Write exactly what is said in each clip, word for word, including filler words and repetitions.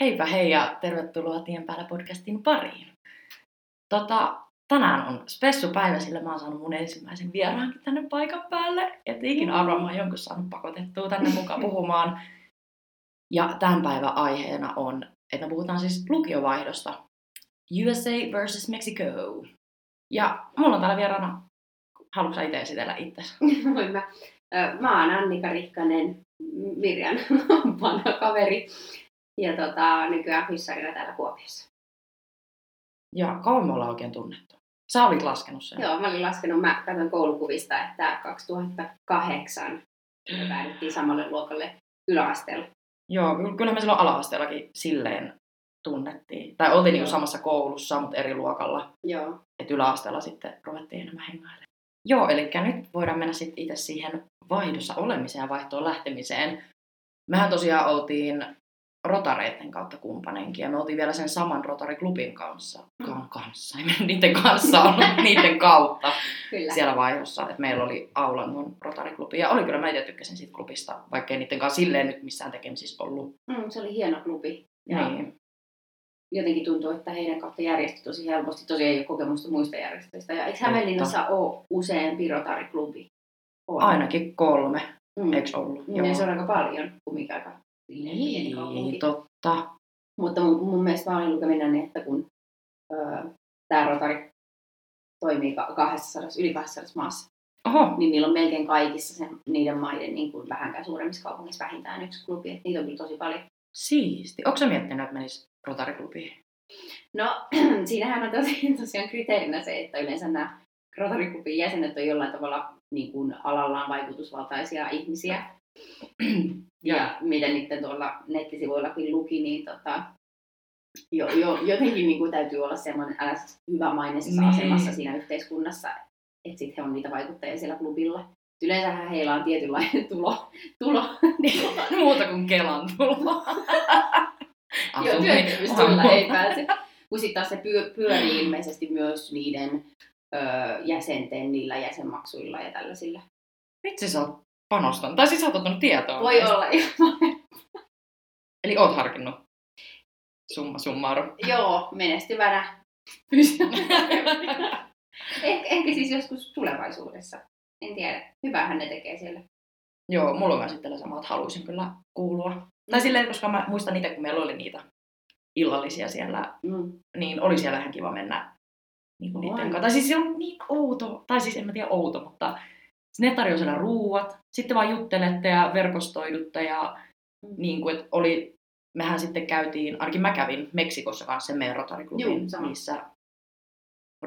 Heipä hei ja tervetuloa Tien päällä podcastin pariin. Tota, tänään on spessupäivä, sillä mä oon saanut mun ensimmäisen vieraankin tänne paikan päälle. Et ikin arvaamaan jonkun saanut pakotettua tänne mukaan puhumaan. Ja tämän päivän aiheena on, että me puhutaan siis lukiovaihdosta. U S A versus Mexico. Ja mulla on täällä vieraana, haluatko sä itse esitellä itsesi? Voin mä. Mä oon Annika Rihkanen, Mirjan vanha kaveri. Ja tota, nykyään hyssarina täällä Kuopiossa. Ja kauan me ollaan oikein tunnettu. Sä olit laskenut sen. Joo, mä olin laskenut. Mä katson koulukuvista, että kaksituhattakahdeksan me päädyttiin samalle luokalle yläasteella. Joo, kyllä me silloin ala-asteellakin silleen tunnettiin. Tai oltiin niin samassa koulussa, mutta eri luokalla. Joo. Et yläasteella sitten ruvettiin enemmän hengailemaan. Joo, eli nyt voidaan mennä sitten itse siihen vaihdossa olemiseen ja vaihtoon lähtemiseen. Mehän tosiaan oltiin rotareiden kautta kumppanenkin. Ja me oltiin vielä sen saman rotariklubin kanssa. Kan, kanssa. Ei niiden kanssa ollut, niiden kautta kyllä. Siellä vaihdossa. Et meillä oli Aulangon rotariklubi. Ja oli kyllä, mä itse tykkäsin siitä klubista, vaikkei niiden kanssa silleen nyt missään tekemisissä ollut. Mm, se oli hieno klubi. Ja niin. Jotenkin tuntuu, että heidän kautta järjestyi tosi helposti. Tosi ei ole kokemusta muista järjestöistä. Ja eikö Hämeenlinnassa ole useampi rotariklubi? On. Ainakin kolme. Mm. Eikö ollut? Mm. Ja se on aika paljon kumminkin aika. Niin, totta. Mutta mun, mun mielestä mä olin lukevinani, että kun öö, tämä Rotari toimii kahdessasadassa, yli kahdessasadassa maassa, oho, niin niillä on melkein kaikissa sen, niiden maiden niin kuin vähänkään suuremmissa kaupungissa vähintään yksi klubi. Et niitä on kyllä tosi paljon. Siisti. Oletko sä miettinyt, että menisi Rotari-klubiin? No, siinähän on tosi, tosiaan kriteerinä se, että yleensä nämä Rotari-klubin jäsenet on jollain tavalla niin kuin alallaan vaikutusvaltaisia ihmisiä. Ja, ja miten niiden tuolla nettisivuillakin luki, niin tota, jo, jo, jotenkin niin kuin täytyy olla semmoinen hyvämaineisessa asemassa siinä yhteiskunnassa, että sitten he on niitä vaikuttajia siellä klubilla. Yleensähän heillä on tietynlainen tulo. tulo. Muuta kuin Kelan tulo. Joo, työttömyystulla ei pääse. Kun sitten taas se pyö, pyörii ilmeisesti myös niiden ö, jäsenten, niillä jäsenmaksuilla ja tällaisilla. Vitsi sä oot panostanut. Tai siis sä oot ottanut tietoa. Voi olla. Eli oot harkinnut. Summa summarum. Joo, menestyvänä. eh, ehkä siis joskus tulevaisuudessa. En tiedä. Hyvähän ne tekee siellä. Joo, mulla on myös sitten sama, että haluaisin kyllä kuulua. Tai silleen, koska mä muistan niitä, kun meillä oli niitä illallisia siellä, mm. niin oli siellä ihan kiva mennä niinku niiden kanssa. Tai siis se on niin outo. Tai siis en mä tiedä outo, mutta ne tarjoaa siellä ruuat, sitten vaan juttelette ja verkostoidutte ja mm. niin kuin, että oli, mehän sitten käytiin, ainakin mä kävin Meksikossa kanssa sen meidän Rotary-klubin niissä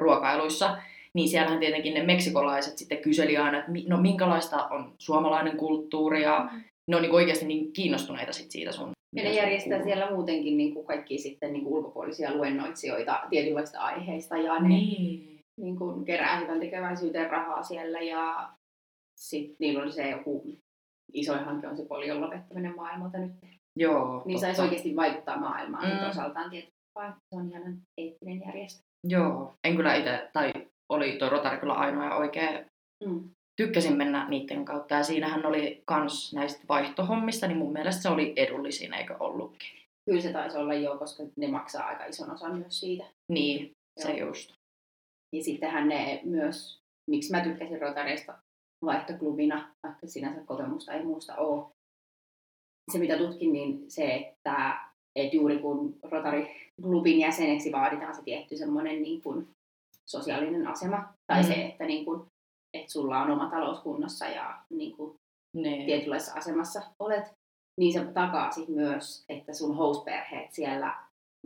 ruokailuissa, niin siellähän tietenkin ne meksikolaiset sitten kyseli aina, että no minkälaista on suomalainen kulttuuri ja mm. ne on niin oikeasti niin kiinnostuneita sit siitä sun. Ja ne järjestää kuuluu siellä muutenkin niin kuin kaikki sitten niin kuin ulkopuolisia luennoitsijoita tietynlaista aiheista ja ne niin. Niin kuin kerää hyvän tekeväisyyteen rahaa siellä ja sitten niillä oli se joku iso hanke on se polion lopettaminen maailmalta nyt. Joo, niin saisi oikeasti vaikuttaa maailmaan mm. osaltaan tietysti, vaan se on ihan eettinen järjestö. Joo, en kyllä itse, tai oli tuo Rotary kyllä ainoa ja oikein mm. tykkäsin mennä niiden kautta. Ja siinähän oli kans näistä vaihtohommista, niin mun mielestä se oli edullisin, eikö ollutkin? Kyllä se taisi olla joo, koska ne maksaa aika ison osan myös siitä. Niin, se joo. Just. Ja sittenhän ne myös, miksi mä tykkäsin Rotarysta vaihtoklubina, vaikka sinänsä kokemusta ei muusta ole. Se mitä tutkin, niin se, että et juuri kun Rotary-klubin jäseneksi vaaditaan se tietty semmoinen niin kuin sosiaalinen asema, tai mm. se, että niin kuin, et sulla on oma talouskunnossa ja niin kuin tietynlaisessa asemassa olet, niin se takaa sit myös, että sun host-perheet siellä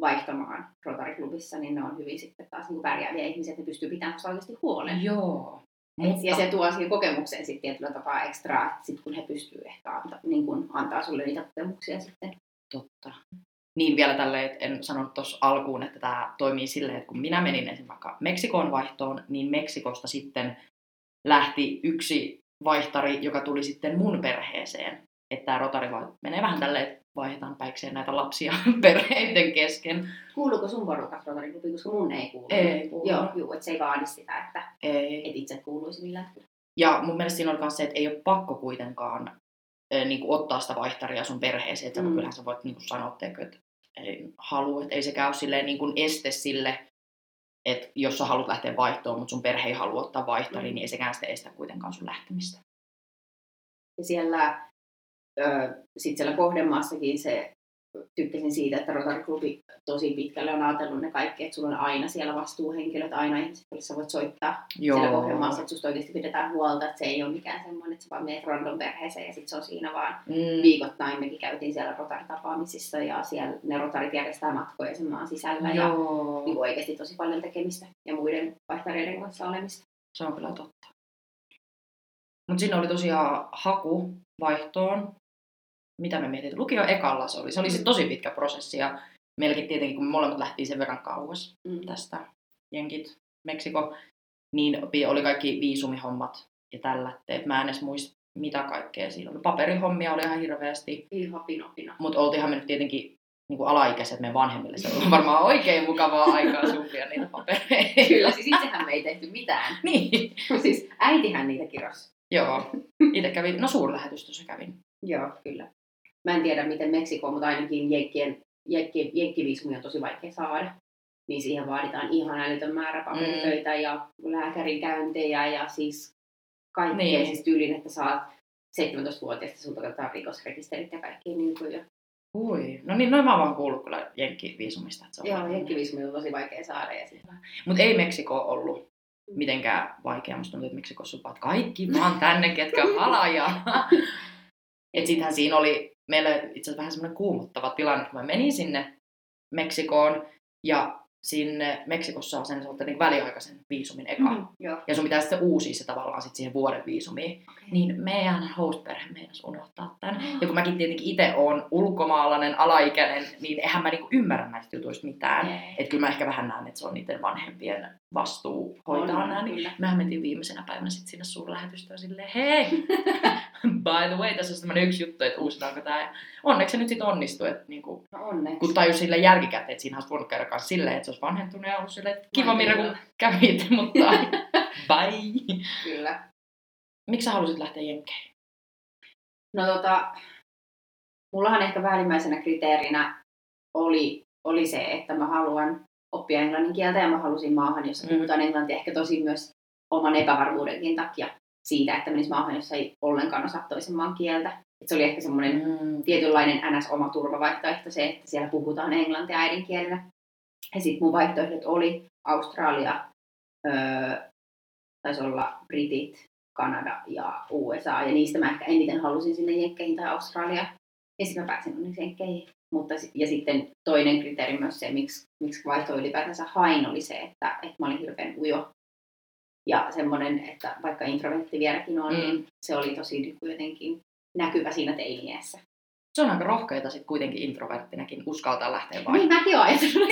vaihtamaan Rotary-klubissa, niin ne on hyvin sitten taas niin kuin pärjääviä ihmisiä, että ne pystyy pitämään oikeasti huolen. Joo. Mutta ja se tuo siihen kokemukseen sitten tietyllä tapaa ekstraa, että sitten kun he pystyvät ehkä anta, niin kun antaa sulle niitä kokemuksia sitten. Totta. Niin vielä tälleen, että en sanonut tuossa alkuun, että tämä toimii silleen, että kun minä menin ensin vaikka Meksikon vaihtoon, niin Meksikosta sitten lähti yksi vaihtari, joka tuli sitten mun perheeseen. Että tämä Rotary menee vähän tälleen, että vaihdetaan päikseen näitä lapsia perheiden kesken. Kuuluuko sun porukas Rotary-klubiin, koska mun ei kuulu? Ei kuulu. Joo, juu, että se ei vaadi sitä, että et itse kuuluisi millään. Ja mun mielestä siinä oli myös se, että ei ole pakko kuitenkaan äh, niin kuin ottaa sitä vaihtaria sun perheeseen. Mm. Kyllähän sä voit niin kuin sanoa, että halua, että ei sekään ole niin kuin este sille, että jos sä haluat lähteä vaihtoon, mutta sun perhe ei halua ottaa vaihtariin, niin ei sekään sitä estä kuitenkaan sun lähtemistä. Ja siellä, sit siellä kohdemaassakin se, tykkäsin siitä, että Rotary Klubi tosi pitkälle on ajatellut ne kaikki, että sulla on aina siellä vastuuhenkilöt, aina ihmiset, joille sä voit soittaa Joo. siellä kohdemaassa, että susta oikeasti pidetään huolta, että se ei ole mikään semmoinen, että sä vaan menet random perheeseen ja sit se on siinä vaan mm. viikoittain. Mekin käytiin siellä Rotary-tapaamisissa ja siellä ne Rotarit järjestää matkoja sen maan sisällä Joo. ja niin oikeasti tosi paljon tekemistä ja muiden vaihtareiden kanssa olemista. Se on kyllä totta. Mutta siinä oli tosiaan haku vaihtoon. Mitä me mietit? Lukio ekalla se oli. Se oli sit tosi pitkä prosessi ja melkein tietenkin, kun me molemmat lähtiin sen verran kauas mm. tästä, jenkit, Meksiko, niin oli kaikki viisumihommat ja tällä. Et mä en edes muista, mitä kaikkea siinä oli. Paperihommia oli ihan hirveästi. Ihan pinopina. Mutta oltiinhan me nyt tietenkin niin kuin alaikäiset meidän vanhemmille. Se oli varmaan oikein mukavaa aikaa sumpia niitä papereita. Kyllä, siis itsehän me ei tehty mitään. Niin. Siis äitihän niitä kirosi. Joo. Itse kävin, no suurlähetystössä kävin. Joo, kyllä. Mä en tiedä, miten Meksikoon, mutta ainakin jenkkien, jenkkien, jenkkiviisumia on tosi vaikea saada. Niin siihen vaaditaan ihan älytön määrä paperitöitä mm. ja lääkärikäyntejä ja siis kaikkea. Niin. Siis tyylin, että saat seitsemäntoistavuotiaista, sulta katsotaan rikosrekisterit ja kaikki. Niin ja... Ui, no niin, noin mä oon vaan kuullut kyllä jenkkiviisumista. Joo, jenkkiviisumia on tosi vaikea saada. Mutta ei Meksiko ollut mitenkään vaikea. Musta tuntuu, että Meksikossa on vaan kaikki vaan tänne, ketkä halajaa. Et sitähän siinä oli... Meillä itse asiassa vähän semmoinen kuumottava tilanne, kun mä menin sinne Meksikoon ja sinne Meksikossa saa sen niin väliaikaisen viisumin eka. Mm, ja sun pitää sitten uusia se tavallaan sit siihen vuoden viisumiin. Okay. Niin meidän host-perhe meinasi unohtaa tämän. Ja kun mäkin tietenkin itse olen ulkomaalainen, alaikäinen, niin eihän mä niinku ymmärrä näistä jutuista mitään. Yeah. Että kyllä mä ehkä vähän näen, että se on niiden vanhempien vastuu hoitaa nämä. Niin mähän mentiin viimeisenä päivänä sitten sinne suurlähetystöön silleen, hei! By the way, tässä on semmoinen yksi juttu, että uusitaanko tämä. Ja onneksi se nyt sitten onnistui. Että niinku, no onneksi. Kun tajus silleen jälkikäteen, että siinä olisi voinut käydä kanssa silleen, että se olisi vanhentunut ja ollut silleen, että kiva Mira, kun kävit, mutta bye. Kyllä. Miksi sä halusit lähteä jenkkeihin? No tota, mullahan ehkä vähimmäisenä kriteerinä oli, oli se, että mä haluan oppia englannin kieltä ja mä halusin maahan, jossa puhutaan mm. englantia ehkä tosi myös oman epävarmuudenkin takia siitä, että menisi maahan, jossa ei ollenkaan osaa toisen maan kieltä. Et se oli ehkä semmoinen mm. tietynlainen än äs-oma turvavaihtoehto se, että siellä puhutaan englantia äidinkielenä. Ja sitten mun vaihtoehdot oli Australia, öö, taisi olla Britit, Kanada ja U S A. Ja niistä mä ehkä eniten halusin sinne jenkkeihin tai Australia. Ja sitten mä pääsin onneksi jenkkeihin. Mutta, ja sitten toinen kriteeri myös se, miksi, miksi vaihtoa ylipäätänsä hain, oli se, että, että mä olin hirveän ujo. Ja semmoinen, että vaikka introvertti vieläkin on, mm. niin se oli tosi jotenkin näkyvä siinä teiniässä. Se on aika rohkeita sitten kuitenkin introverttinäkin uskaltaa lähteä vain. Niin mäkin olen ajatellut.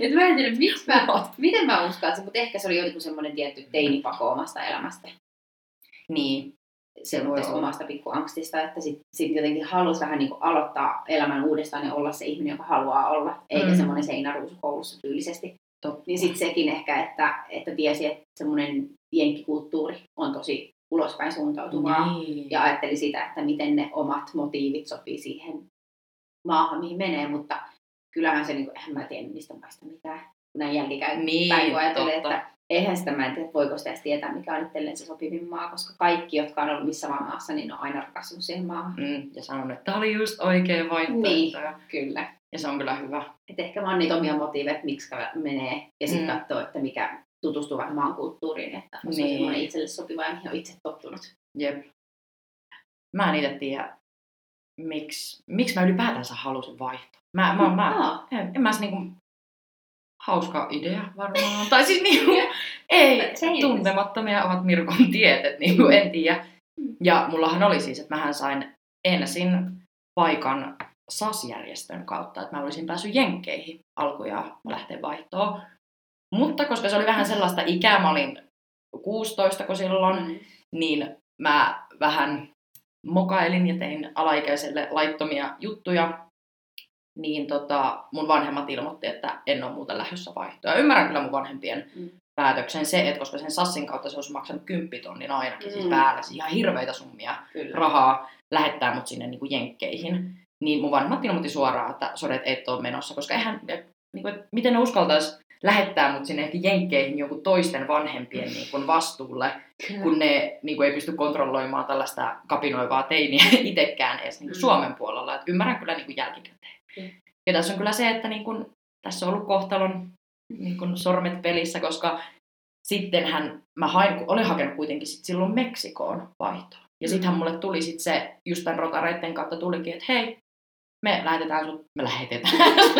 Että mä en tiedä, miksi mä, miten mä uskaltaisin, mutta ehkä se oli jotenkin semmoinen tietty teinipako omasta elämästä. Niin. Se voi olla omasta pikkuangstista, että sitten sit jotenkin halusi vähän niin kuin aloittaa elämän uudestaan ja olla se ihminen, joka haluaa olla, eikä mm. semmoinen seinäruusu koulussa tyylisesti. Totta. Niin sitten sekin ehkä, että, että tiesi, että semmoinen jenkkikulttuuri on tosi ulospäin suuntautuvaa. Niin. Ja ajatteli sitä, että miten ne omat motiivit sopii siihen maahan, mihin menee. Mutta kyllähän se, niin kuin, eihän mä tiedä niistä maista mitään. Näin jälkikäin niin, päin, kun ajattelee, että eihän sitä, mä en tiedä, voiko sitä tietää, mikä on itselleen se sopivin maa. Koska kaikki, jotka on ollut missä vaan maassa, niin on aina rakastunut siihen maahan. Mm, ja sanon, että tämä oli just oikea vaihtoehto. Niin, kyllä. Ja se on kyllä hyvä. Et ehkä vaan niitä omia motiiveja, että miksi menee. Ja sitten mm. katsoo, että mikä tutustuu vähän maan kulttuuriin. Että on niin. semmoinen itselle sopiva ja mihin on itse tottunut. Jep. Mä en itse tiedä, miksi, miksi mä ylipäätänsä halusin vaihtaa. Mä, mä, mm. mä, en, en mä edes niinku... Hauska idea varmaan. tai siis niinku... ei, tuntemattomia ovat Mirkon tiet. Et niinku en tiedä. Ja mullahan oli siis, että mähän sain ensin paikan... S A S-järjestön kautta, että mä olisin päässyt jenkkeihin alkujaan lähteä vaihtoon. Mutta koska se oli vähän sellaista ikää, mä olin kuusitoista kun silloin, niin mä vähän mokailin ja tein alaikäiselle laittomia juttuja, niin tota, mun vanhemmat ilmoitti, että en ole muuten lähdössä vaihtoa. Ymmärrän kyllä mun vanhempien mm. päätöksen se, että koska sen S A Sin kautta se olisi maksanut kymppitonnin ainakin mm. siis päälle, ihan hirveitä summia kyllä. rahaa lähettää mut sinne niin kuin jenkkeihin. niin mun vanhemmat ilmoitti suoraan, että sorry, et et ole menossa, koska eihän, niin kuin, miten ne uskaltaisi lähettää mut sinne jenkkeihin joku toisten vanhempien niin kuin vastuulle, mm. kun ne niin kuin, ei pysty kontrolloimaan tällaista kapinoivaa teiniä itsekään edes niin kuin mm. Suomen puolella. Et ymmärrän kyllä niin kuin jälkikäteen. Mm. Ja tässä on kyllä se, että niin kuin, tässä on ollut kohtalon niin kuin, sormet pelissä, koska sittenhän mä hain, olin hakenut kuitenkin sit silloin Meksikoon vaihtoon. Ja sittenhän mulle tuli sit se, just tämän rotareitten kautta tulikin, että hei, me lähetetään sut, me lähetetään sut,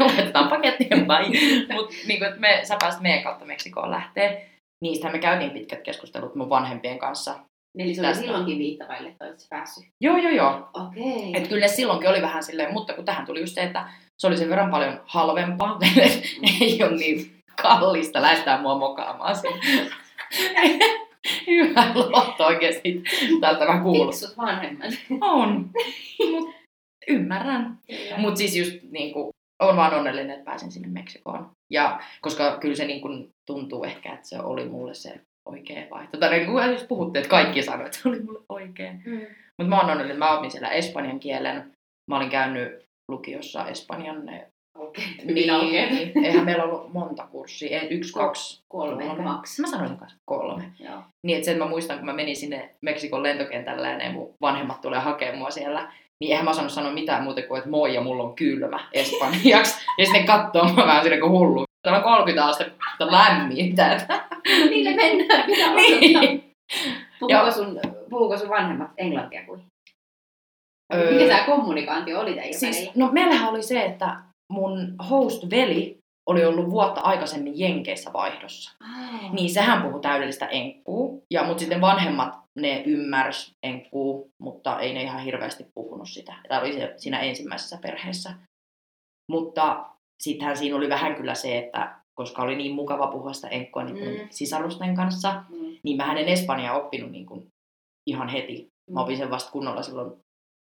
lähetetään pakettiin vai? Mutta niin kun, me, sä pääsit meidän kautta Meksikoon lähtee. Niistähän me käytiin pitkät keskustelut mun vanhempien kanssa. Eli se oli silloinkin viittavaille, että olet päässyt? Joo, joo, joo. Okei. Että kyllä silloinkin oli vähän silleen, mutta kun tähän tuli just se, että se oli sen verran paljon halvempaa. Ei ole niin kallista lähtää mua mokaamaan sen. Hyvä luotto oikeasti. Tältä mä kuulun. Fiksut vanhemmat. On. Mut ymmärrän. Mutta siis just niinku, on vaan onnellinen, että pääsen sinne Meksikoon. Ja koska kyllä se niinku, tuntuu ehkä, että se oli mulle se oikea vaihto. Tai niin kuin just puhuttiin, että kaikki sanoi, että se oli mulle oikea. Mm. Mutta mä oon onnellinen. Mä opin siellä espanjan kielen. Mä olin käynyt lukiossa espanjan. Ne... Okay. Niin, okay. Eihän meillä ollut monta kurssia. Yksi, Ko- kaksi, kolme. kolme. Kaksi. Mä sanoin kanssa kolme. Joo. Niin, että sen mä muistan, kun mä menin sinne Meksikon lentokentälle ja ne mun vanhemmat tulee hakemaan mua siellä. Niin eihän mä osannut sanoa mitään muuta kuin, että moi ja mulla on kylmä espanjaksi. Ja sitten katsoo mä vähän silleen kuin hullu. Täällä on kolmekymmentä astetta lämmintä. Niille mennään. Pitää niin. Puhuuko sun, puhuuko sun vanhemmat englantia kuin? Öö... Mikä tää kommunikaatio oli tää siis, no meillähän oli se, että mun host-veli oli ollut vuotta aikaisemmin Jenkeissä vaihdossa. Oh. Niin sehän puhui täydellistä enkkuu. Ja mut sitten vanhemmat, ne ymmärsi enkkuu, mutta ei ne ihan hirveästi puhunut sitä. Tämä oli siinä ensimmäisessä perheessä. Mutta sittenhän siinä oli vähän kyllä se, että koska oli niin mukava puhua sitä enkkua niiden mm. sisarusten kanssa, mm. niin mä en espanjaa oppinut niin kuin ihan heti. Mä opin sen vasta kunnolla silloin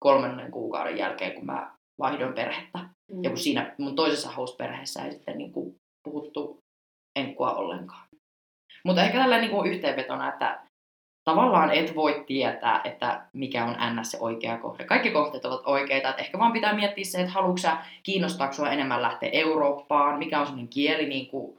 kolmannen kuukauden jälkeen, kun mä vaihdoin perhettä. Mm. Ja kun siinä mun toisessa host-perheessä ei sitten niin kuin puhuttu enkkua ollenkaan. Mutta ehkä tällä niin kuin yhteenvetona, että tavallaan et voi tietää, että mikä on ns. Se oikea kohde. Kaikki kohteet ovat oikeita. Et ehkä vaan pitää miettiä se, että haluatko sä, kiinnostaako sua enemmän lähteä Eurooppaan, mikä on sellainen kieli, niin kuin,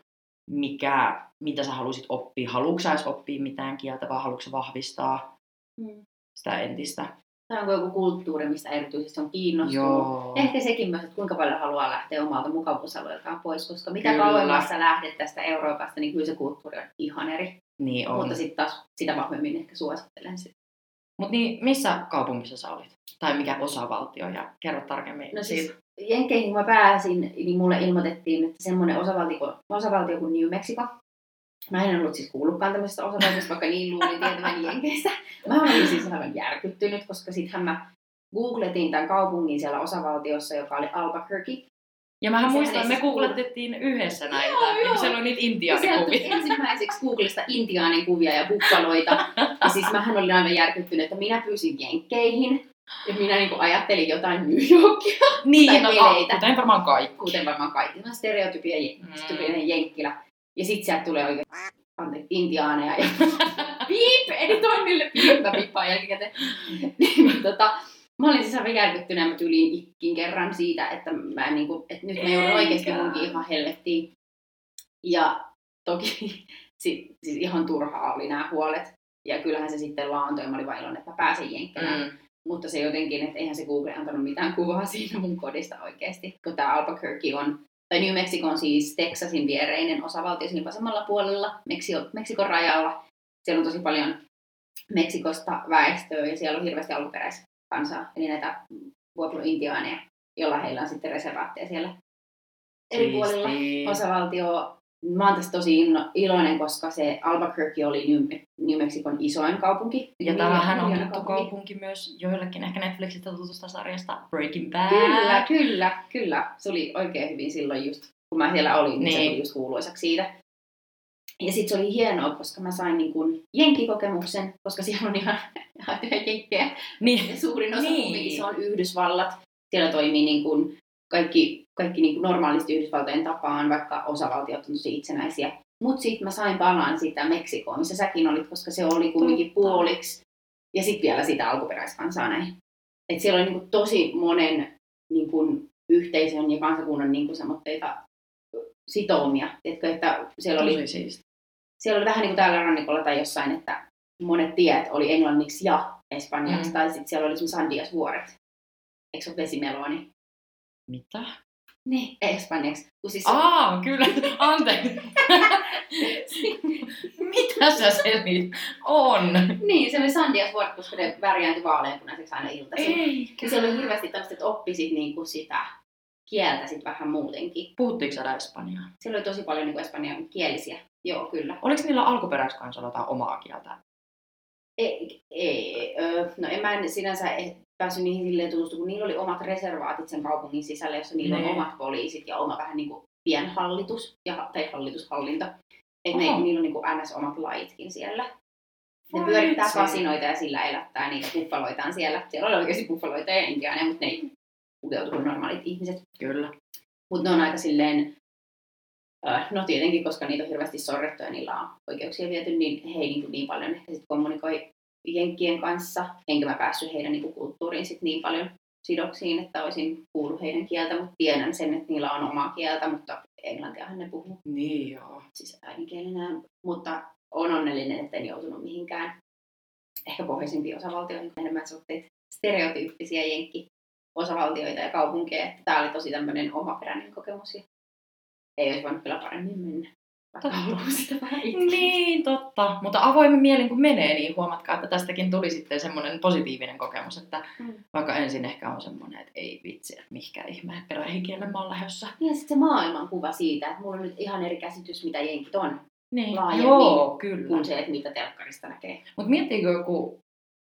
mikä, mitä sä haluaisit oppia. Haluatko sä edes oppia mitään kieltä, vai haluatko sä vahvistaa mm. sitä entistä. Tai onko joku kulttuuri, mistä erityisesti on kiinnostunut. Joo. Ehkä sekin myös, että kuinka paljon haluaa lähteä omalta mukavuusalueeltaan pois, koska mitä kyllä. kauemmas sä lähdet tästä Euroopasta, niin kyllä se kulttuuri on ihan eri. Niin on. Mutta sitten taas sitä vahvemmin ehkä suosittelen sitä. Mutta niin, missä kaupungissa sä olit? Tai mikä osavaltio? Ja kerro tarkemmin. No siis Jenkkeihin kun mä pääsin, niin mulle ilmoitettiin, että semmoinen osavaltio, osavaltio kuin New Mexico. Mä en ollut siis kuullutkaan tämmöisestä osavaltiosta, vaikka niin luulin tietävän Jenkeissä. Mä olin siis aivan järkyttynyt, koska sittenhän mä googletin tämän kaupungin siellä osavaltiossa, joka oli Albuquerque. Ja mähän muistan, me googletettiin yhdessä näitä. Joo, siellä on niitä intiaanikuvia. Ensimmäiseksi Googlesta intiaanikuvia ja buffaloita. Ja siis mähän olin aivan järkyttynyt, että minä pyysin Jenkkeihin. Ja minä niin kuin ajattelin jotain New Yorkia. Niin, no, kuten varmaan kaikki. Kuten varmaan kaikki. Mä stereotypia mm. jenkkilä. Ja sit sieltä tulee oikein anteeksi, intiaaneja. Ja piip, editoinnille piip, mä piippaan jälkikäteen. Niin, tota, mä olin siis aivan järkyttynä ja mä tyliin itkin kerran siitä, että, mä niinku, että nyt mä joudun oikeasti munkin ihan hellettiin. Ja toki sit, siis ihan turhaa oli nämä huolet. Ja kyllähän se sitten laantoi, mä olin vaan iloinen, että mä pääsin jenkkään. Mm. Mutta se jotenkin, että eihän se Google antanut mitään kuvaa siinä mun kodista oikeasti. Kun tää Albuquerque on, tai New Mexico on siis Texasin viereinen osavaltio siinä vasemmalla puolella, Meksio, Meksikon rajalla. Siellä on tosi paljon Meksikosta väestöä ja siellä on hirveästi alkuperäiskansaa, eli näitä pueblo-intiaaneja, joilla heillä on sitten reservaatteja siellä eri puolilla osavaltio. Mä oon tästä tosi iloinen, koska se Albuquerque oli New, New Mexicon isoin kaupunki. Ja tämähän on tuttu kaupunki. kaupunki myös joillekin ehkä Netflixistä tutusta sarjasta Breaking Bad. Kyllä, kyllä, kyllä. Se oli oikein hyvin silloin just, kun mä siellä olin, niin, niin. se oli just kuuluisaksi siitä. Ja sit se oli hienoa, koska mä sain niin kuin jenkkikokemuksen, koska siellä on ihan, ihan jenkkejä. Niin. Suurin osa niin. kuitenkin se on Yhdysvallat. Siellä toimii niin kuin kaikki... Kaikki niin normaalisti Yhdysvaltojen tapaan, vaikka osavaltiot on tosi itsenäisiä. Mutta sitten mä sain palaan sitä Meksikoon, missä säkin olit, koska se oli kumminkin puoliksi. Ja sitten vielä sitä alkuperäiskansaa näin. Et siellä oli niin tosi monen niin kuin yhteisön ja kansakunnan niin kuin semmoitteita sitoumia. Tiedätkö, että siellä oli, siellä oli vähän niin kuin täällä rannikolla tai jossain, että monet tiet oli englanniksi ja espanjaksi, mm. tai sitten siellä oli semmoinen Sandias-vuoret. Eikö se ole vesimeloni? Mitä? Niin, espanjaksi. Siis Aa, on... kyllä. Anteeksi. Mitä sä selit? On. Niin, se oli Sandias-vuoret, koska ne värjääntyi vaaleanpunaiseksi aina iltaisin. Eikä. Siellä oli hirveästi tämmöistä, että oppisit niinku sitä kieltä sit vähän muutenkin. Puhuttiinko siellä espanjaa? Siellä oli tosi paljon niinku espanjan kielisiä. Joo, kyllä. Oliko niillä alkuperäiskansalla jotain omaa kieltä? Ei, ei. No en mä en sinänsä päässyt niihin silleen tutustu, kun niillä oli omat reservaatit sen kaupungin sisällä, jossa niillä ne. on omat poliisit ja oma vähän niin kuin pienhallitus ja, tai hallitushallinta. Että niillä on niin kuin N S omat laitkin siellä. Ne pyörittää kasinoita ja sillä elättää niitä buffaloitaan siellä. Siellä oli oikeasti buffaloita ja intiaaneja, mutta ne ei pukeutu kuin normaalit ihmiset. Kyllä. Mutta ne on aika silleen... No tietenkin, koska niitä on hirveästi sorrettu ja niillä on oikeuksia viety, niin he ei niin, niin paljon ehkä sit kommunikoi jenkkien kanssa. Enkä mä päässyt heidän niin kulttuuriin sit niin paljon sidoksiin, että olisin kuullut heidän kieltä, mutta tiedän sen, että niillä on omaa kieltä, mutta englantiahan ne puhuu. Niin joo. Siis äidinkielenään. Mutta on onnellinen, että en joutunut mihinkään. Ehkä pohjoisimpiin osavaltioihin, kun enemmän suhteet stereotyyppisiä jenkki-osavaltioita ja kaupunkeja. Tää oli tosi tämmönen omaperäinen kokemus. Ei olisi voinut kyllä paremmin mennä, vaikka haluan sitä vähän itsekin. Niin, totta. Mutta avoimen mielin kun menee, niin huomatkaa, että tästäkin tuli sitten semmoinen positiivinen kokemus, että mm. vaikka ensin ehkä on semmoinen, että ei vitsi, että mihkään ihmeen peräihin kielen mä oon lähdössä. Ja sitten se maailmankuva siitä, että mulla on nyt ihan eri käsitys, mitä jenkit on niin. laajemmin Joo, kyllä. kuin se, että mitä telkkarista näkee. Mutta miettiinkö joku,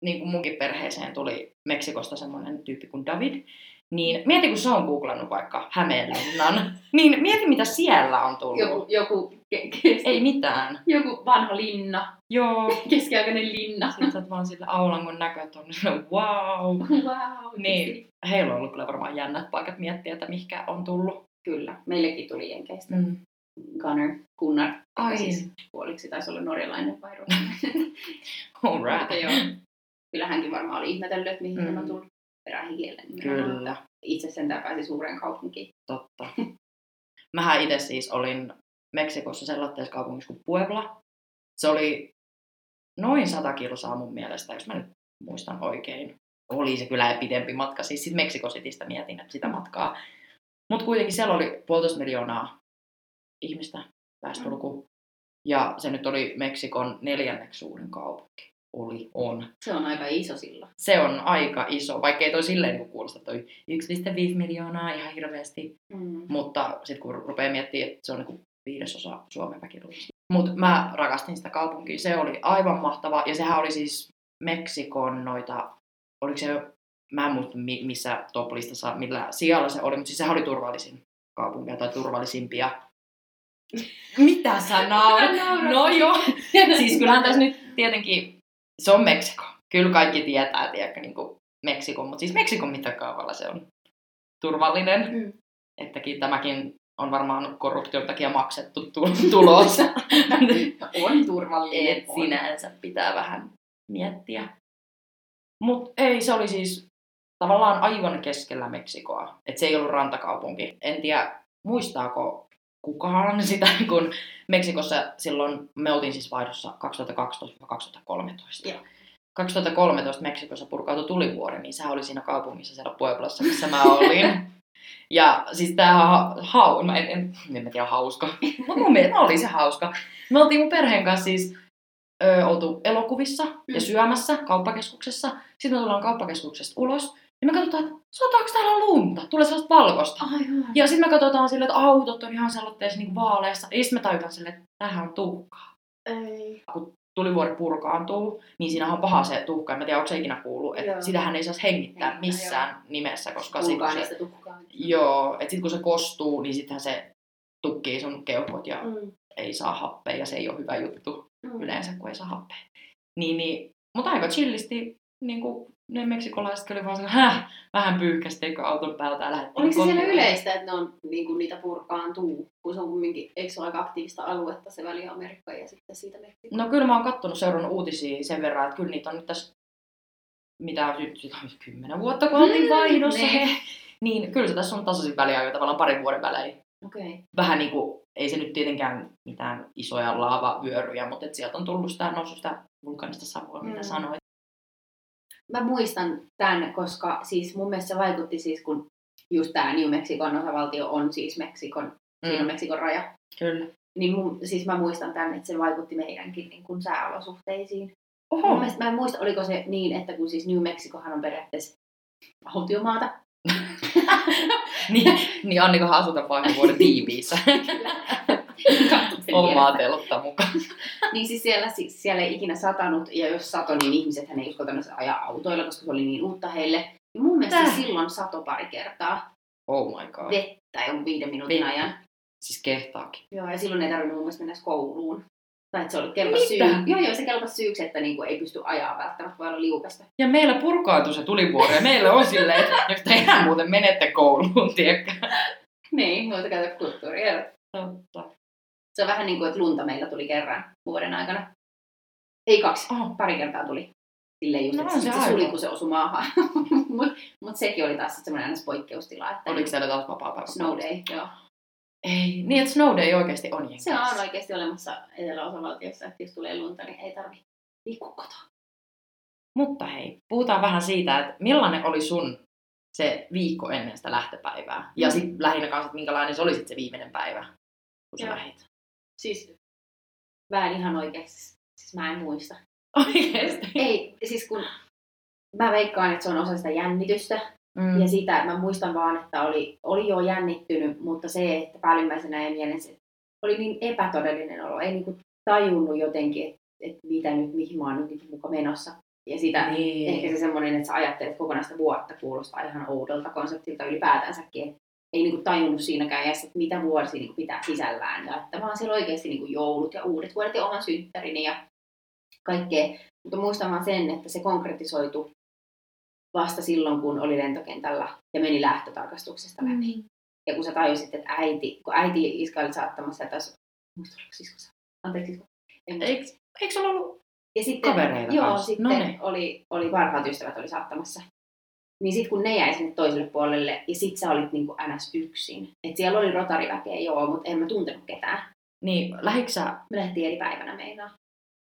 niin kuin munkin perheeseen tuli Meksikosta semmoinen tyyppi kuin David, niin mieti, kun se on googlannut vaikka Hämeenlinnan, niin mieti, mitä siellä on tullut. Joku, joku keski... Ei mitään. Joku vanha linna. Joo. Keskiaikainen linna. Sitten vaan sillä aulangon näköt on, niin wow. Wow. Niin, heillä on ollut kyllä varmaan jännät paikat miettiä, että mihinkä on tullut. Kyllä, meillekin tuli jenkeistä. Mm. Gunnar, Gunnar. Ai. Siis puoliksi taisi olla norjalainen vai ruotsalainen. All right. Kyllä hänkin varmaan oli ihmetellyt, että mihin mm. hän on tullut. Kyllä. Itse sentään pääsi suureen kaupunkiin. Totta. Mähän itse siis olin Meksikossa sellaisessa kaupungissa kuin Puebla. Se oli noin sata kilsaa mun mielestä, jos mä nyt muistan oikein. Oli se kyllä pidempi matka. Siis sit Mexico Citystä mietin sitä matkaa. Mutta kuitenkin siellä oli puolitoista miljoonaa ihmistä väestöluku. Ja se nyt oli Meksikon neljänneksi suurin kaupunki. Oli, on. Se on aika iso sillä. Se on aika iso, vaikkei toi silleen kun kuulosta toi yksi pilkku viisi miljoonaa ihan hirveästi. Mm. Mutta sit kun rupeaa miettimään, että se on niinku viidesosa Suomen väkiluvusta. Mut mä rakastin sitä kaupunkia, se oli aivan mahtava. Ja sehän oli siis Meksikon noita, oliko se, mä en muista missä top-listassa, millä sijalla se oli, mutta siis sehän oli turvallisin kaupunkia tai turvallisimpia. Mitä sä naurat? No joo, siis kyllähän tässä nyt tietenkin... Se on Meksiko. Kyllä kaikki tietää, tiedäkö, niin kuin Meksikon, mutta siis Meksikon mittakaavalla se on turvallinen. Mm. Ettäkin tämäkin on varmaan korruption takia maksettu tulos. On turvallinen. Et sinänsä pitää vähän miettiä. Mutta ei, se oli siis tavallaan aivan keskellä Meksikoa. Että se ei ollut rantakaupunki. En tiedä, muistaako kukaan sitä, kun Meksikossa silloin, me oltiin siis vaihdossa kaksituhattakaksitoista kaksituhattakolmetoista. Yeah. kaksituhattakolmetoista Meksikossa purkautui tulivuori, niin sehän oli siinä kaupungissa siellä Pueblassa, missä mä olin. Ja siis tämähän ha- hau... Mä en, en, en mä tiedä, hauska. No mun mielestä oli se hauska. Me oltiin mun perheen kanssa siis ö, oltu elokuvissa ja syömässä kauppakeskuksessa. Sitten me tullaan kauppakeskuksesta ulos. Ja me katsotaan, että sataako täällä lunta? Tulee sellaista valkoista. Aivan. Ja sitten me katsotaan silleen, että autot on ihan sellaisessa niin vaaleassa. Ja sitten me tajutaan silleen, että tämähän on tuhkaa. Ei. Kun tulivuori purkaantuu, niin siinähän on paha se tuhka. En tiedä, onko se ikinä kuullut. Että sitähän ei saisi hengittää Hengittää, missään joo. nimessä. Koska Kulkaa sit, se, tuhkaa. Joo, että sitten kun se kostuu, niin sittenhän se tukkii sun keuhkot ja mm. ei saa happea. Ja se ei ole hyvä juttu mm. yleensä, kun ei saa happea. Niin, niin, mutta aika chillisti. Niin kuin ne meksikolaiset oli vaan sellainen, vähän pyyhkästeikö auton päältä ja lähdettiin. Oliko se siellä yleistä, että ne on, niin kuin niitä purkaantuu, kun se on kumminkin, eikö se ole aika aktiivista aluetta se Väli-Amerikka ja sitten siitä Meksikoa? No kyllä mä oon kattonut, seurannut uutisia sen verran, että kyllä niitä on nyt tässä, mitä nyt, kymmenen vuotta kun oltiin vaihdossa, mm, Niin kyllä se tässä on tasaisin väliajoin tavallaan parin vuoden välein. Okay. Vähän niin kuin, ei se nyt tietenkään mitään isoja laavavyöryjä, mutta sieltä on tullut sitä noussut sitä vulkaanista savua, mm. mitä sanoit. Mä muistan tämän, koska siis mun mielestä se vaikutti siis, kun just tämä New Mexicon osavaltio on siis Meksikon, siinä on Meksikon raja. Kyllä. Niin mun, siis mä muistan tämän, että se vaikutti meidänkin niin kuin sääolosuhteisiin. Oho. Mun mielestä, mä en muista, oliko se niin, että kun siis New Mexicohan on periaatteessa autiomaata. niin, niin Annikohan asutaan vaikka vuoden tiiviissä. Kyllä. Omaa teltta mukaan. niin siis siellä, siis siellä ei ikinä satanut, ja jos sato, niin ihmisethän ei uskaltanut ajaa autoilla, koska se oli niin uutta heille. Ja mun mielestä Täh. silloin sato pari kertaa. Oh my god. Vettä joku viiden minuutin Vettä. ajan. Siis kehtaakin. Joo, ja silloin ei tarvinnut mun mielestä mennä kouluun. Tai että se oli kelpas syy. Joo, joo, se kelpas syyksi, että niinku ei pysty ajaa välttämättä, voi olla liukasta. Ja meillä purkautui se tulivuori, ja meillä on silleen, että jos te enää muuten menette kouluun, tiedäkö? niin, muuta käytä kulttuurierot. Totta. Se on vähän niin kuin, että lunta meillä tuli kerran vuoden aikana. Ei kaksi, oh. pari kertaa tuli. Silleen just, no, että se, se suli, kun se osui maahan. Mutta mut sekin oli taas semmoinen aina poikkeustila. Että oliko siellä taas vapaa-päivä? Snow day, joo. Ei, niin että snow day oikeasti on jenkäs. Se on oikeasti olemassa eteläosavaltiossa, että jos tulee lunta, niin ei tarvitse liikkua kotoa. Mutta hei, puhutaan vähän siitä, että millainen oli sun se viikko ennen sitä lähtöpäivää? Ja mm-hmm. sitten lähinnä kanssa, että minkälainen se oli sitten se viimeinen päivä, kun sä lähdit. Siis mä en ihan oikeasti, siis mä en muista. Oikeesti? Ei, siis kun mä veikkaan, että se on osa sitä jännitystä. Mm. Ja sitä mä muistan vaan, että oli, oli jo jännittynyt, mutta se, että päällimmäisenä ei mielessä, oli niin epätodellinen olo. Ei niinku tajunnut jotenkin, että et mitä nyt, mihin mä oon nyt muka menossa. Ja sitä niin. ehkä se semmoinen, että sä ajattelet kokonaista vuotta, kuulostaa ihan oudolta konseptilta ylipäätänsäkin. Et ei niinku tajunnut siinäkään jässä, että mitä vuosi niinku pitää sisällään. Ja että vaan siellä oikeasti niinku joulut ja uudet vuodet ja oman synttärini ja kaikkea. Mutta muistan vaan sen, että se konkretisoitu vasta silloin, kun oli lentokentällä ja meni lähtötarkastuksesta läpi. Mm-hmm. Ja kun sä tajusit, että äiti, kun äiti iskaili saattamassa, ja taisi, muista oliko siskossa? Anteeksi, sisko. Eikö, eikö se ollut ja sitten, kavereita? Joo, kanssa. Sitten no niin. oli, oli parhaat ystävät oli saattamassa. Niin sitten kun ne jäi sinne toiselle puolelle, ja sit sä olit niin kuin ns. Yksin. Että siellä oli rotariväkeä, joo, mutta en mä tuntenut ketään. Niin, lähdikö sä? Me lähdettiin eri päivänä meinaa.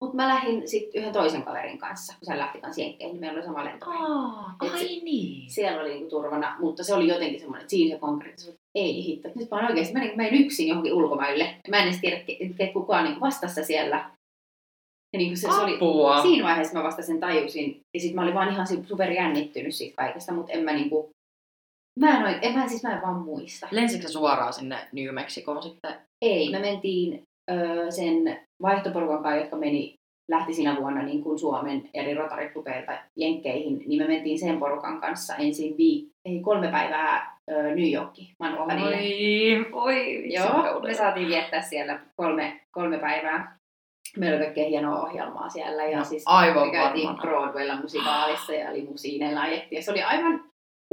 Mutta mä lähdin sitten yhden toisen kaverin kanssa, kun sen lähti kanssa jenkkeihin, niin meillä oli sama lentopäivä. Aa, ai niin. Siellä oli niinku turvana, mutta se oli jotenkin semmoinen, että siinä se konkreettisuus, että ei hitto. Nyt mä oon oikeasti, mä, niin, mä en yksin johonkin ulkomaille. Mä en edes tiedä, että kukaan niinku vastassa siellä. Ja niinku se, se oli, siinä vaiheessa mä vasta sen tajusin. Ja sit mä olin vaan ihan super jännittynyt siitä kaikesta, mutta en mä niinku, mä en oikein, en mä siis mä en vaan muista. Lensitkö suoraan sinne New Mexicoon sitten? Ei, me mentiin öö, sen vaihtoporukan kanssa, jotka meni, lähti siinä vuonna niin kuin Suomen eri rotariklubeilta jenkkeihin, niin me mentiin sen porukan kanssa ensin viik- ei, kolme päivää ö, New Yorkiin. Manhattanille. Oi, joo, me saatiin viettää siellä kolme, kolme päivää. Meillä oli kaikkea hienoa ohjelmaa siellä ja no, siis me käytiin Broadwaylla musikaalissa ja limusiineilla ajettiin. Ja se oli aivan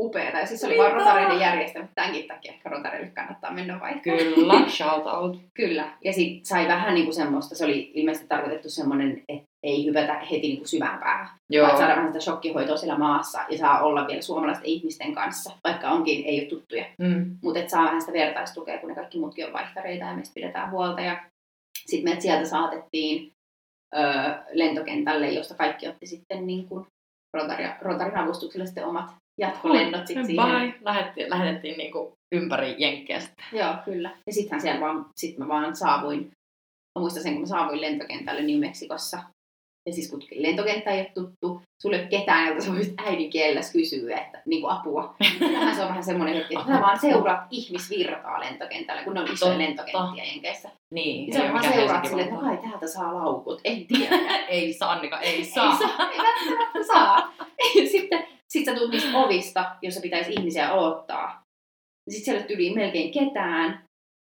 upeaa. Ja siis se oli vaan rotareiden järjestelmä. Tämänkin takia ehkä rotareille kannattaa mennä vaikka. Kyllä, shout out. Kyllä. Ja sit sai vähän niinku semmoista, se oli ilmeisesti tarkoitettu semmoinen, että ei hypätä heti niinku syvään päähän. Vaan saada vähän sitä shokkihoitoa siellä maassa ja saa olla vielä suomalaisten ihmisten kanssa, vaikka onkin, ei ole tuttuja. Mm. Mutta et saa vähän sitä vertaistukea, kun ne kaikki muutkin on vaihtareita ja meistä pidetään huolta. Ja sit me sieltä saatettiin öö, lentokentälle, josta kaikki otti sitten niin kuin rotarin avustuksella sitten omat jatkolennot sitten siihen. Lähettiin, lähetettiin niinku ympäri jenkkiä sitten. Joo, kyllä. Ja sittenhän siellä vaan, sit mä vaan saavuin, mä muistan sen, kun mä saavuin lentokentälle New Mexicossa. Ja siis kun lentokenttä ei ole tuttu, sulle ei ole ketään, jolta sä voisit äidinkielessä kysyä, että niinku apua. Tähän se on vähän semmoinen hetki, että sä vaan seuraat ihmisvirtaa lentokentällä, kun ne on isoja lentokenttiä jenkeissä. Niin. Sä vaan seuraat silleen, että kai täältä saa laukut, en tiedä. ei saa, Annika, ei saa. Ei saa, ei välttämättä saa. Sitten Sitten sä tulet niistä ovista, jossa pitäisi ihmisiä odottaa. Sitten siellä ei tyliin melkein ketään.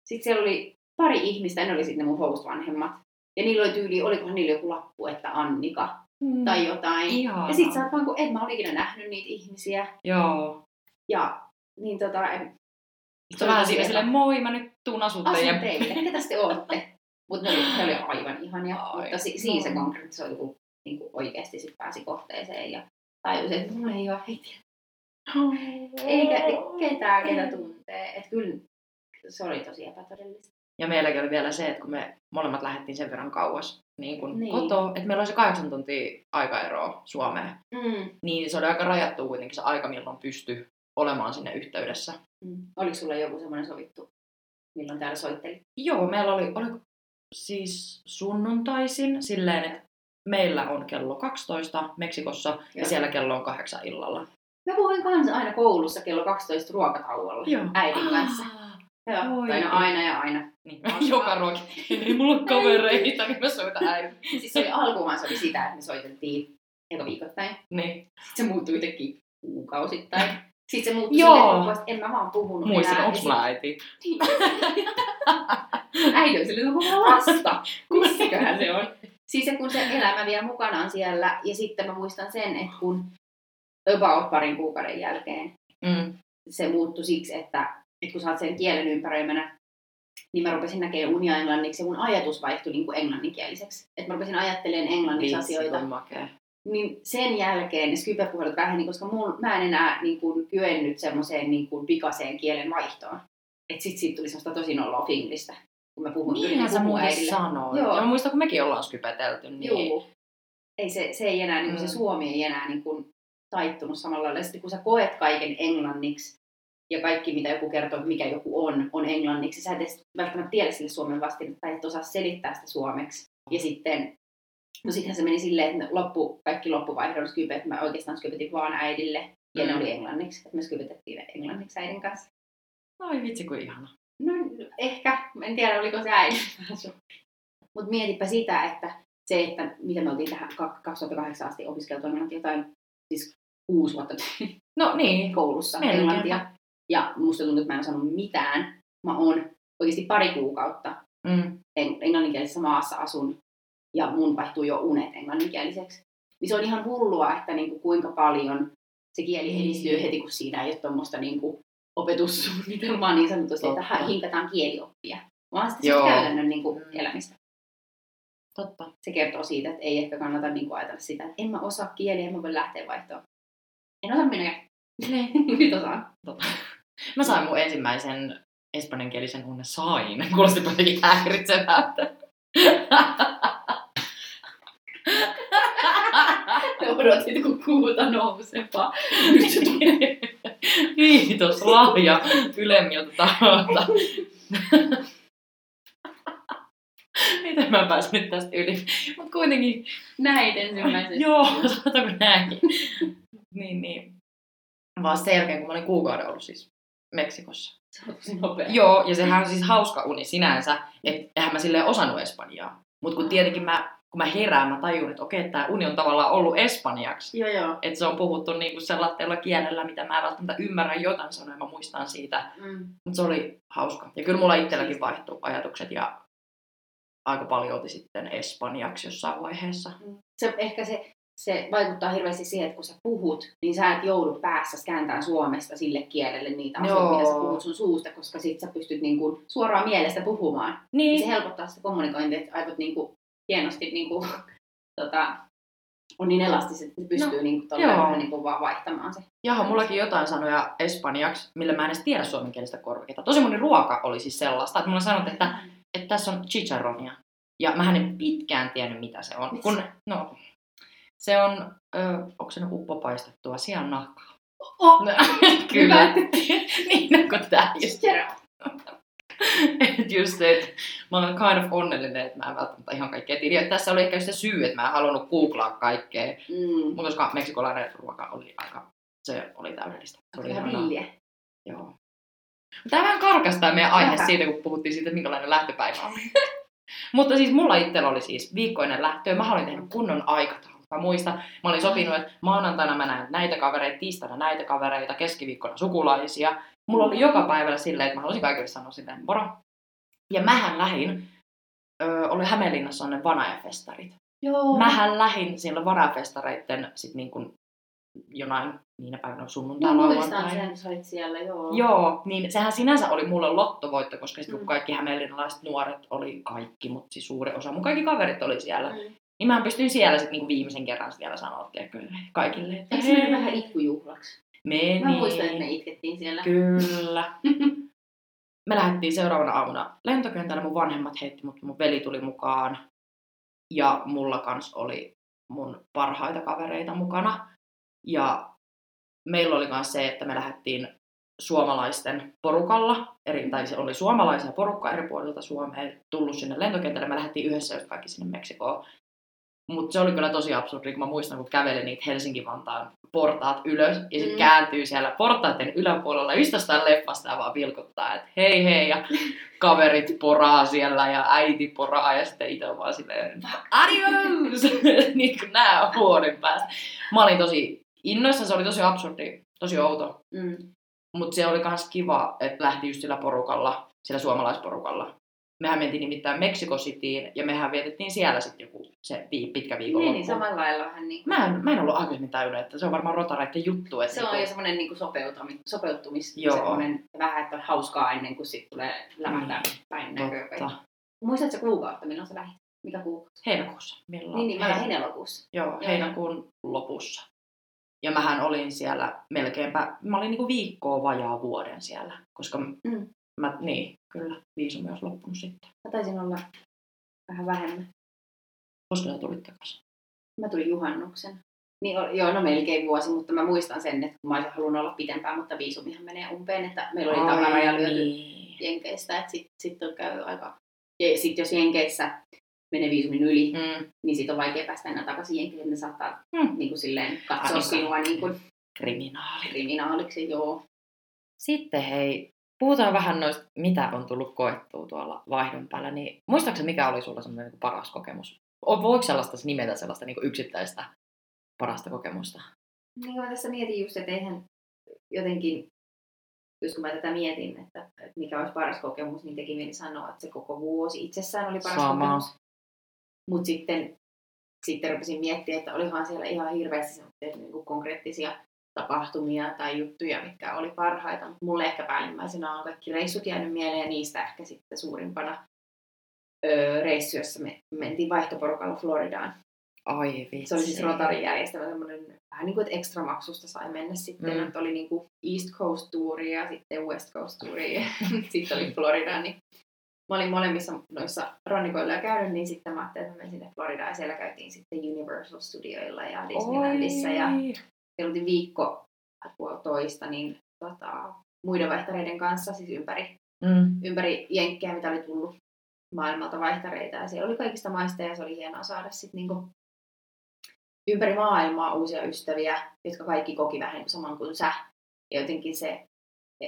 Sitten siellä oli pari ihmistä, ne oli sitten ne mun host-vanhemmat. Ja niillä oli tyyliin, olikohan niillä joku lappu, että Annika mm, tai jotain. Ihana. Ja sitten sä oot vaan, kun en mä ole ikinä nähnyt niitä ihmisiä. Joo. Ja niin tota... En... Se on vähän siinä silleen, moi mä nyt tuun asun teille. Asun teille, ketä te ootte? Mutta ne, ne oli aivan ihania. Ai, mutta si- siinä se konkretisoitu, kun niinku oikeasti sit pääsi kohteeseen ja... Tai usein, että mulla ei ole äitiä. Eikä ketään, ketä tuntee. Että kyllä se oli tosi epätodellista. Ja meilläkin oli vielä se, että kun me molemmat lähdettiin sen verran kauas niin kun niin. kotoa, että meillä oli se kahdeksan tuntia aikaeroa Suomeen, mm. niin se oli aika rajattu kuitenkin se aika, milloin pystyi olemaan sinne yhteydessä. Mm. Oliko sulla joku semmoinen sovittu, milloin täällä soitteli? Joo, meillä oli, oli siis sunnuntaisin silleen, että meillä on kello kaksitoista Meksikossa joo. ja siellä kello on kahdeksan illalla. Mä puhuin kanssa aina koulussa kello kaksitoista ruokatauolla joo. äidin kanssa. Ah, joo, aina, aina ja aina. Niin, joka ruoki. Ei mulla ole kavereita, niin mä soitan äidin. Siis se oli alkuun, se oli sitä, että me soiteltiin eka viikoittain. Niin. Sitten se muuttui jotenkin kuukausittain. Sitten se muuttui silleen, että en mä vaan puhunut muistin, enää. Muistin, onks mä äiti? Äiti on silleen, että mä lasta. Miksiköhän se on? Siis se, kun se elämä vie mukanaan siellä, ja sitten mä muistan sen, että kun about parin kuukauden jälkeen mm. se muuttui siksi, että, että kun sä oot sen kielen ympäröimänä, niin mä rupesin näkemään unia englanniksi, ja mun ajatus vaihtui niin kuin englanninkieliseksi. Että mä rupesin ajattelemaan englanniksi asioita. Niin sen jälkeen Skype-puhelut väheni, koska mun, mä en enää niin kuin, kyennyt semmoiseen niin kuin, pikaseen kielen vaihtoon. Että sit siitä tuli semmoista tosi nolla of Englishistä. Kun mä puhun niin sä muuten sanoit. Joo. Ja mä muistan, kun mekin ollaan skypätelty, niin... Joo. Ei se, se ei enää, niin kuin mm. se suomi ei enää niin kuin taittunut samalla lailla. Sitten kun sä koet kaiken englanniksi, ja kaikki mitä joku kertoo, mikä joku on, on englanniksi, sä et edes välttämättä tiedä sille suomen vastin, tai et osaa selittää sitä suomeksi. Ja sitten, no sittenhän se meni silleen, että loppu, kaikki loppuvaihdon skypet, mä oikeastaan skypetin vaan äidille, ja mm. ne oli englanniksi, että me skypetettiin englanniksi äidin kanssa. Ai vitsi, kuin ihana. No ehkä, en tiedä oliko se äidin. Mutta mietipä sitä, että se, että mitä me oltiin tähän kaksituhattakahdeksan asti opiskeltu englantia, tai siis kuusi vuotta no, niin. koulussa englantia. Ja musta tuntuu, että mä en sanonut mitään. Mä oon oikeasti pari kuukautta mm. englanninkielisessä maassa asun, ja mun vaihtuu jo unet englanninkieliseksi. Niin se on ihan hullua, että niinku kuinka paljon se kieli edistyy heti, kun siinä ei ole tuommoista... Niinku opetussuunnitelmaa niin sanotusti, totta. Että hinkataan kielioppia, vaan sitten se käytännön niin kuin, elämistä. Totta. Se kertoo siitä, että ei ehkä kannata niin kuin, ajatella sitä, että en mä osaa kieliä, en mä voi lähteä vaihtoon. En osaa minä. Nyt osaan. Totta. Mä sain mun ensimmäisen espanjankielisen, kun sain. Kuulosti jotenkin häiritsevältä. Te odotit, kun kuuta nousepaa. Kiitos, lahja ylemmiltä taholta. Miten mä pääsin nyt tästä yli? Mut kuitenkin näin ensimmäisen. Joo, sanotaanko näin. Niin, niin. Vaan sen jälkeen, kun mä olin kuukauden ollut siis Meksikossa. Se on tosi nopea. Joo, ja sehän on siis hauska uni sinänsä, että eihän mä silleen osannut espanjaa. Mut kun tietenkin mä... Kun mä herään, mä tajun, että okei, tää uni on tavallaan ollut espanjaksi. Joo, joo. Että se on puhuttu niinku sellaisella kielellä, mitä mä en välttämättä ymmärrä jotain sanoja, mä muistan siitä. Mm. Mutta se oli hauska. Ja kyllä mulla itselläkin vaihtui ajatukset ja aika paljon oli sitten espanjaksi jossain vaiheessa. Mm. Se, ehkä se, se vaikuttaa hirveästi siihen, että kun sä puhut, niin sä et joudu päässäsi kääntämään suomesta sille kielelle niitä asioita, mitä sä puhut sun suusta, koska sit sä pystyt niinku suoraan mielestä puhumaan. Niin. Niin se helpottaa sitä kommunikointia, että aivot niinku... Hienosti niin kuin, tota, on niin elastiset, että pystyy no, niin kuin, niin kuin, vaan vaihtamaan se. Jaha, mullakin jotain sanoja espanjaksi, millä mä en edes tiedä suomenkielistä korviketta. Tosi moni ruoka oli siis sellaista, että mulla sanottiin, että, että tässä on chicharronia. Ja mähän en pitkään tiennyt, mitä se on. Kun, no, se on, ö, onko se uppopaistettua sian nahkaa? Oh, no, kyllä. Niin, kun tää just. Että just se, että mä olen kind of onnellinen, että mä en välttämättä ihan kaikkea tiedä. Tässä oli ehkä just se syy, että mä en halunnut googlaa kaikkea. Mm. Mutta koska meksikolainen ruoka oli aika, se oli täydellistä. Se oli ihan villiä. Joo. Tämä vähän karkastaa meidän aihe Lähä. siitä, kun puhuttiin siitä, että minkälainen lähtöpäivä oli. Mutta siis mulla itsellä oli siis viikkoinen lähtö. Mä olin tehnyt kunnon aikataulun. Mä muistan, mä olin sopinut, että maanantaina mä näen näitä kavereita, tiistaina näitä kavereita, keskiviikkona sukulaisia. Mulla oli joka päivällä silleen, että mä halusin kaikille sanoa silleen moro. Ja mähän lähin, öö, oli Hämeenlinnassa on ne vanajafestarit. Joo. Mähän lähin siellä vanajafestareitten sit niin kuin jonain niinä päivänä sunnuntaina. Mä muistan sen, sä olit siellä, joo. Joo, niin sehän sinänsä oli mulle lottovoitto, koska sit mm. kun kaikki hämeenlinnalaiset nuoret oli kaikki, mutta siis suuri osa mun kaikki kaverit oli siellä. Mm. Niin mä pystyin siellä sit niinku viimeisen kerran vielä sanoa kaikille. Eikö se mene vähän itkujuhlaksi? Meni. Mä muistan, että me itkettiin siellä. Kyllä. Me lähdettiin seuraavana aamuna lentokentällä. Mun vanhemmat heitti mut, mun veli tuli mukaan. Ja mulla kans oli mun parhaita kavereita mukana. Ja meillä oli kans se, että me lähdettiin suomalaisten porukalla. Eri, tai se oli suomalaisia porukkaa eri puolilta Suomea tullut sinne lentokentälle. Me lähdettiin yhdessä just kaikki sinne Meksikoon. Mutta se oli kyllä tosi absurdi, kun mä muistan, kun kävelin niitä Helsinki-Vantaan portaat ylös, ja sit mm. kääntyy siellä portaiden yläpuolella ystästään leffasta ja vaan vilkuttaa, että hei hei, ja kaverit poraa siellä, ja äiti poraa, ja sitten itse on vaan silleen, adios! Niin kuin nää vuoden päästä. Mä olin tosi innoissaan, se oli tosi absurdi, tosi outo. Mm. Mutta se oli myös kiva, että lähti just sillä porukalla, sillä suomalaisporukalla. Mehän mentiin nimittäin Mexico Cityin, ja mehän vietettiin siellä sitten joku se vi- pitkä viikonloppu. Niin, niin samalla lailla vähän niin. Mä en, mä en ollut aikaisemmin tajunnut, että se on varmaan rotareiden juttu. Että se on jo semmoinen niin sopeutamis, sopeutumis, semmoinen vähän, että on hauskaa ennen kuin sitten tulee lämähtää mm. päin näköpäin. Muistatko kuukautta, milloin se lähti? Mikä kuukausi? Heinäkuussa. Milloin? Niin, niin mä lähdin elokuussa. Joo, joo, heinäkuun lopussa. Ja mähän olin siellä melkeinpä, mä olin niinku viikkoa vajaa vuoden siellä, koska... Mm. Mä, niin, kyllä. Viisumi olisi loppunut sitten. Mä taisin olla vähän vähemmän. Koska sä tulit takaisin? Mä tulin juhannuksen. Niin, joo, no melkein vuosi, mutta mä muistan sen, että mä olisin halunnut olla pitempään, mutta viisumihan menee umpeen, että meillä oli takaraja lyöty Jenkeistä, että sit, sit on käynyt aika... Ja sit jos Jenkeissä menee viisumin yli, mm. niin sit on vaikea päästä enää takaisin Jenkeihin, ne saattaa mm. niin kuin silleen katsoa sinua niin kuin... Kriminaali. Kriminaaliksi, joo. Sitten hei... Puhutaan vähän noista, mitä on tullut koettua tuolla vaihdon päällä. Niin, muistaakseni, mikä oli sulla semmoinen niin paras kokemus? Voiko sellaista nimetä sellaista niin yksittäistä parasta kokemusta? Niin mä tässä mietin just, että eihän jotenkin, just kun mä tätä mietin, että mikä olisi paras kokemus, niin teki mieli sanoa, että se koko vuosi itsessään oli paras Sama. kokemus. Mutta sitten, sitten rupesin miettimään, että olihan siellä ihan hirveästi niin konkreettisia tapahtumia tai juttuja, mitkä oli parhaita. Mutta mulle ehkä päällimmäisenä on kaikki reissut jäänyt mieleen, ja niistä ehkä sitten suurimpana öö, reissu, jossa me mentiin vaihtoporukalla Floridaan. Ai vitsi. Se oli siis Rotarin järjestelmä, semmoinen vähän niin kuin, että ekstra maksusta sai mennä sitten. Mm. Että oli niin kuin East Coast Touri ja sitten West Coast Touri ja sitten oli Floridaan. Niin mä olin molemmissa noissa rannikoilla käynyt, niin sitten mä ajattelin, että mä menin sinne Floridaan, ja siellä käytiin sitten Universal Studioilla ja Disneylandissa. Oi. Ja siellä oltiin viikko toista niin, tota, muiden vaihtareiden kanssa, siis ympäri, mm. ympäri jenkkejä, mitä oli tullut maailmalta vaihtareita. Ja siellä oli kaikista maista, ja se oli hienoa saada sit, niinku, ympäri maailmaa uusia ystäviä, jotka kaikki koki vähän saman kuin sä. Ja jotenkin se,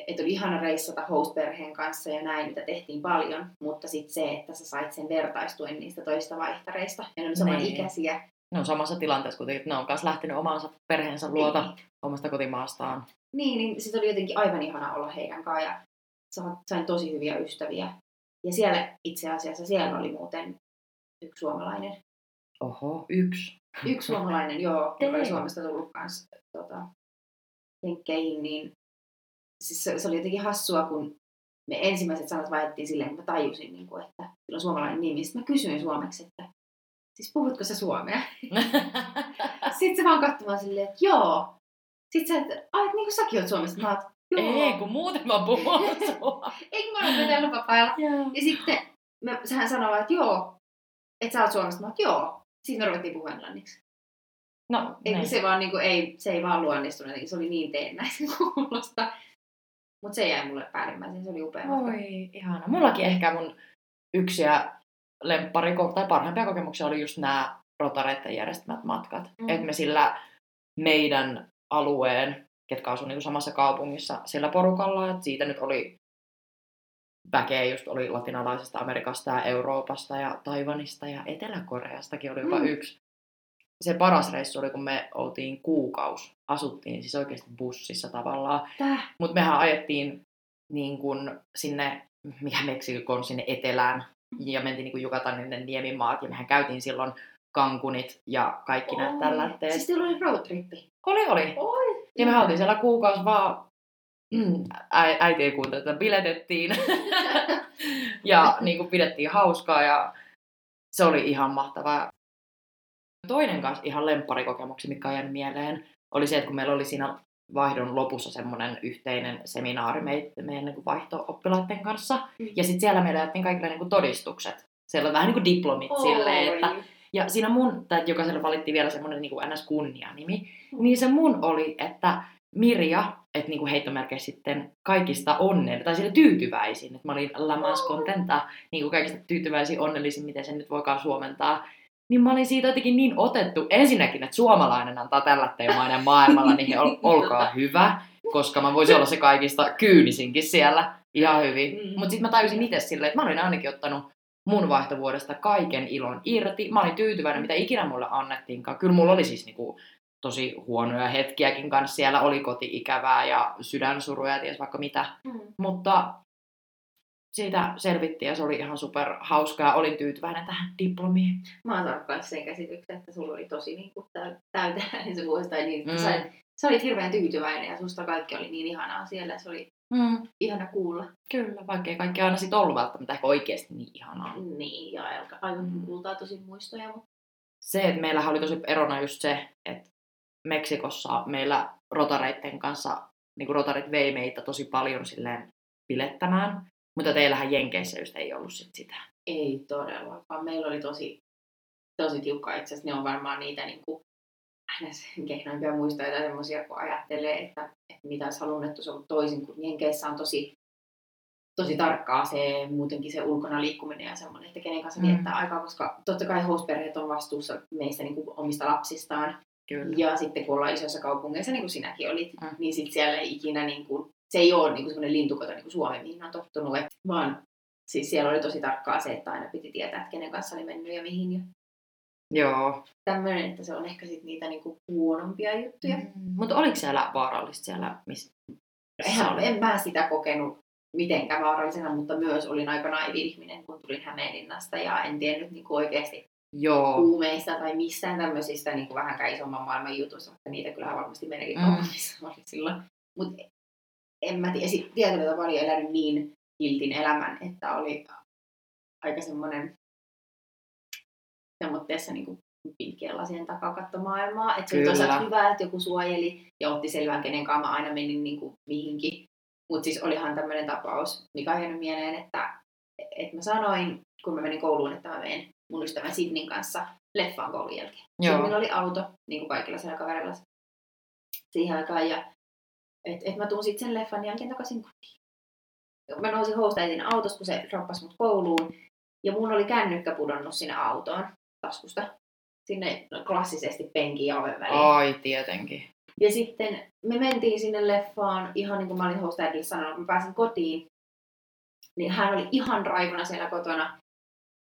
että oli ihana reissata host-perheen kanssa ja näin, mitä tehtiin paljon. Mutta sitten se, että sä sait sen vertaistuen niistä toista vaihtareista, ja ne oli saman ikäisiä. Ne on samassa tilanteessa kuitenkin, että ne on myös lähtenyt omaansa perheensä luota niin. omasta kotimaastaan. Niin, niin sitten oli jotenkin aivan ihanaa olla heidän kanssa, ja sain tosi hyviä ystäviä. Ja siellä itse asiassa, siellä oli muuten yksi suomalainen. Oho, yksi. Yksi suomalainen, joo, joka oli Suomesta tullut kanssa tota, jenkkeihin. Niin, siis se, se oli jotenkin hassua, kun me ensimmäiset sanat vaihdettiin silleen, kun mä tajusin, niin kuin, että sillä on suomalainen nimi. Sitten mä kysyin suomeksi, että siis puhutko sä suomea? Sitten se vaan katsomaan silleen, että joo. Sitten sä, että ai, niin kuin säkin oot Suomesta. Mä oot, joo. Ei, kun muuten mä puhun suomea. Eikö mä oon vetellyt vapailla? Ja sitten mä, sähän sanoo, että joo, että sä oot Suomesta. Mä oot, joo. Sitten me ruvettiin puhua englanniksi. No, ei, se, vaan, niin kuin, ei, se ei vaan luonnistunut. Se oli niin teennäisen kuulosta. Mutta se jäi mulle päällimmäisen. Se oli upea. Oi, ihana. Mullakin ehkä mun yksiä... Lemppari tai parhaimpia kokemuksia oli just nämä rotareiden järjestämät matkat. Mm-hmm. Että me sillä meidän alueen, ketkä asuu niinku samassa kaupungissa, sillä porukalla, että siitä nyt oli väkeä, just oli latinalaisesta Amerikasta ja Euroopasta ja Taiwanista ja Etelä-Koreastakin oli jopa mm-hmm. yksi. Se paras reissu oli, kun me oltiin kuukaus. Asuttiin siis oikeasti bussissa tavallaan. Mutta mehän ajettiin niin kun sinne, mikä Meksikon, sinne etelään. Ja mentiin niin kuin Yucatanin ne niemimaat, ja mehän käytiin silloin Cancunit ja kaikki Oi. näitä tällaiset. Siis teillä oli roadtrippi? Oli, oli. Oi. Ja me oltiin siellä kuukausi vaan, mm, ä- äiti ei kuuntele, että biletettiin. Ja niin kuin pidettiin hauskaa, ja se oli ihan mahtavaa. Toinen kanssa ihan lempparikokemuksi, mikä on jäänyt mieleen, oli se, että kun meillä oli siinä vaihdon lopussa semmoinen yhteinen seminaari meidän, meidän niin kuin vaihto-oppilaiden kanssa. Ja sitten siellä meillä jättiin kaikille niin kuin todistukset. Siellä on vähän niin kuin diplomit oh, silleen, että... Ja siinä mun, tai jokaisella valittiin vielä semmoinen niin kuin N S-kunnianimi, niin se mun oli, että Mirja, että niin kuin heittomerkeissä sitten kaikista onnellinen, tai sille tyytyväisin, että mä olin la más contenta, niin kuin kaikista tyytyväisin, onnellisin, miten sen nyt voikaan suomentaa. Niin mä olin siitä jotenkin niin otettu ensinnäkin, että suomalainen antaa tällä teemainen maailmalla, niin he ol, olkaa hyvä, koska mä voisin olla se kaikista kyynisinkin siellä ihan hyvin. Mm. Mutta sitten mä tajusin itse silleen, että mä olin ainakin ottanut mun vaihtovuodesta kaiken ilon irti. Mä olin tyytyväinen, mitä ikinä mulle annettiinkaan. Kyllä mulla oli siis niinku tosi huonoja hetkiäkin kanssa. Siellä oli koti-ikävää ja sydänsuruja ja ties vaikka mitä. Mm. Mutta siitä selvittiin ja se oli ihan super hauskaa. Olin tyytyväinen tähän diplomiin. Mä oon saanut myös sen käsityksen, että sulla oli tosi niin täyteläinen se vuosi. Tai niin, mm. sä, sä olit hirveän tyytyväinen ja susta kaikki oli niin ihanaa siellä. Se oli mm. ihana kuulla. Kyllä, vaikka ei kaikki aina sit ollut välttämättä ehkä oikeasti niin ihanaa. Niin, ja aivan mm. kultaa tosi muistoja. Mutta... Se, että meillähän oli tosi erona just se, että Meksikossa meillä rotareitten kanssa, niin kuin rotarit vei meitä tosi paljon silleen bilettämään. Mutta teillähän Jenkeissä just ei ollut sit sitä. Ei todellakaan. Meillä oli tosi, tosi tiukkaa itse asiassa. Ne on varmaan niitä niin kuin, kehnoimpia muistoja tai semmoisia, kun ajattelee, että, että mitä olisi halunnut, että se on toisin. Kun Jenkeissä on tosi, tosi tarkkaa se muutenkin se ulkona liikkuminen ja semmoinen, että kenen kanssa viettää mm. aikaa, koska totta kai host-perheet on vastuussa meistä niin kuin omista lapsistaan. Kyllä. Ja sitten kun ollaan isoissa kaupungeissa, niin kuin sinäkin olit, mm. niin sitten siellä ei ikinä... Niin kuin, se ei ole niinku semmoinen lintukoto niinku Suomi, mihin on tottunut, et, vaan siis siellä oli tosi tarkkaa se, että aina piti tietää, että kenen kanssa oli mennyt ja mihin. Ja... Joo. Tämmöinen, että se on ehkä sit niitä niinku huonompia juttuja. Mm. Mutta oliko siellä vaarallista siellä? Missä... Eihän, en mä sitä kokenut mitenkään vaarallisena, mutta myös olin aika naivi ihminen, kun tulin Hämeenlinnasta ja en tiennyt niinku oikeasti Joo. huumeista tai missään tämmöisistä niinku vähänkään isomman maailman jutuista, mutta niitä kyllä varmasti meidänkin mm. kaupungissa oli silloin. Mut en mä tiedä, tietyllä tavalla oli elänyt niin kiltin elämän, että oli aika semmoinen semmoitteessa niin pitkien lasien takaa katsoa maailmaa. Että se oli toisaalta hyvä, että joku suojeli ja otti selvää, kenenkaan mä aina menin niin kuin mihinkin. Mutta siis olihan tämmöinen tapaus, mikä on jäänyt mieleen, että et mä sanoin, kun mä menin kouluun, että mä menen mun ystävän Sidnin kanssa leffaan koulun jälkeen. Sidnillä oli auto, niin kuin kaikilla siellä kavereilla siihen aikaan. Ja Että et mä tuun sitten sen leffan jälkeen takaisin kotiin. Mä nousin host-äitin autosta, kun se droppasi mut kouluun. Ja mun oli kännykkä pudonnut sinne autoon taskusta. Sinne klassisesti penkin ja oven väliin. Ai, tietenkin. Ja sitten me mentiin sinne leffaan, ihan niin kuin mä olin host-äitille sanonut, kun mä pääsin kotiin. Niin hän oli ihan raivona siellä kotona.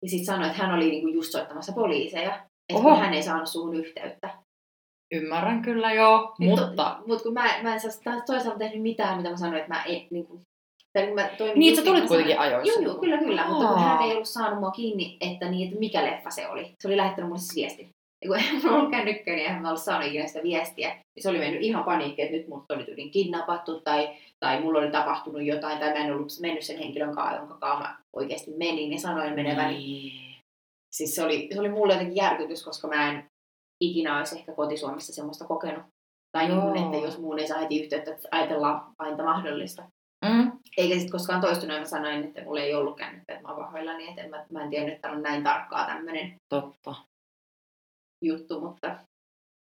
Ja sitten sanoi, että hän oli niinku just soittamassa poliiseja. Että hän ei saanut suhun yhteyttä. Ymmärrän kyllä joo, nyt mutta... Mutta kun mä, mä en saa toisaalta tehnyt mitään, mitä mä sanoin, että mä en... Niin, kuin, mä niin sä tulit kuitenkin ajoissa. Joo, joo, kyllä, kyllä. Aa. Mutta kun hän ei ollut saanut mua kiinni, että, niin, että mikä leffa se oli. Se oli lähettänyt mulle siis viestin. Ja kun en ollut kännykköön, niin en mä ollut saanut ikinä sitä viestiä. Se oli mennyt ihan paniikki, että nyt mut oli tyylin kidnappattu, tai, tai mulla oli tapahtunut jotain, tai mä en ollut mennyt sen henkilön kanssa, jonka kanssa mä oikeasti menin ja sanoin meneväni. Mm. Siis se oli, se oli mulle jotenkin järkytys, koska mä en... ikinä olisi ehkä kotisuomessa semmoista kokenut. Tai niin kuin, että jos muun ei saa heti yhteyttä, että ajatellaan aina mahdollista. Mm. Eikä sitten koskaan toistunut, mä sanoin, että mulla ei ollut kännettä, että mä oon pahoillani, että mä, mä en tiennyt, että on näin tarkkaa tämmöinen Totta. juttu, mutta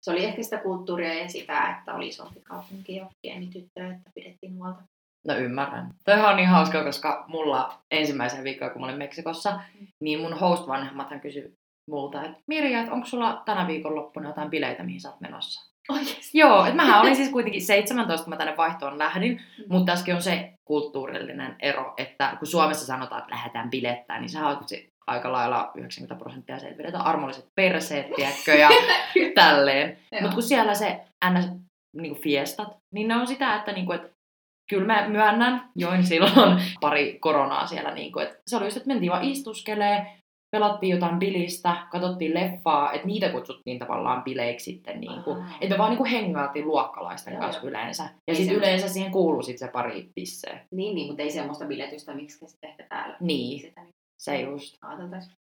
se oli ehkä sitä kulttuuria ja sitä, että oli isompi kaupunki ja pieni tyttö, että pidettiin huolta. No ymmärrän. Toihan on niin hauskaa, koska mulla ensimmäisen viikkoa, kun mä olin Meksikossa, mm. niin mun host-vanhemmathan kysyi multa, että Mirja, että onko sulla tänä viikonloppuna jotain bileitä, mihin sä oot menossa? Oikeasti? Joo, että mähän olin siis kuitenkin seitsemäntoista, kun mä tänne vaihtoon lähdin, mm-hmm. mutta tässäkin on se kulttuurillinen ero, että kun Suomessa sanotaan, että lähdetään bilettään, niin sä oot aika lailla yhdeksänkymmentä prosenttia se, että vedetään armolliset perseet, tiedätkö, ja tälleen. Mutta kun siellä se N S-fiestat, niin, niin ne on sitä, että, niin kuin, että kyllä mä myönnän, join silloin pari koronaa siellä, niin kuin, että se oli just, että mentiin vaan istuskelee, pelattiin jotain bilistä, katsottiin leffaa, että niitä kutsuttiin tavallaan bileiksi sitten. Niin kuin, että me vaan niin kuin hengailtiin luokkalaisten joo, kanssa joo. yleensä. Ja sitten yleensä siihen kuului sitten se pari pisseä. Niin, niin, mutta ei semmoista biletystä, miksi sitten ehkä täällä. Niin, sitä, niin. se just. Ajateltais.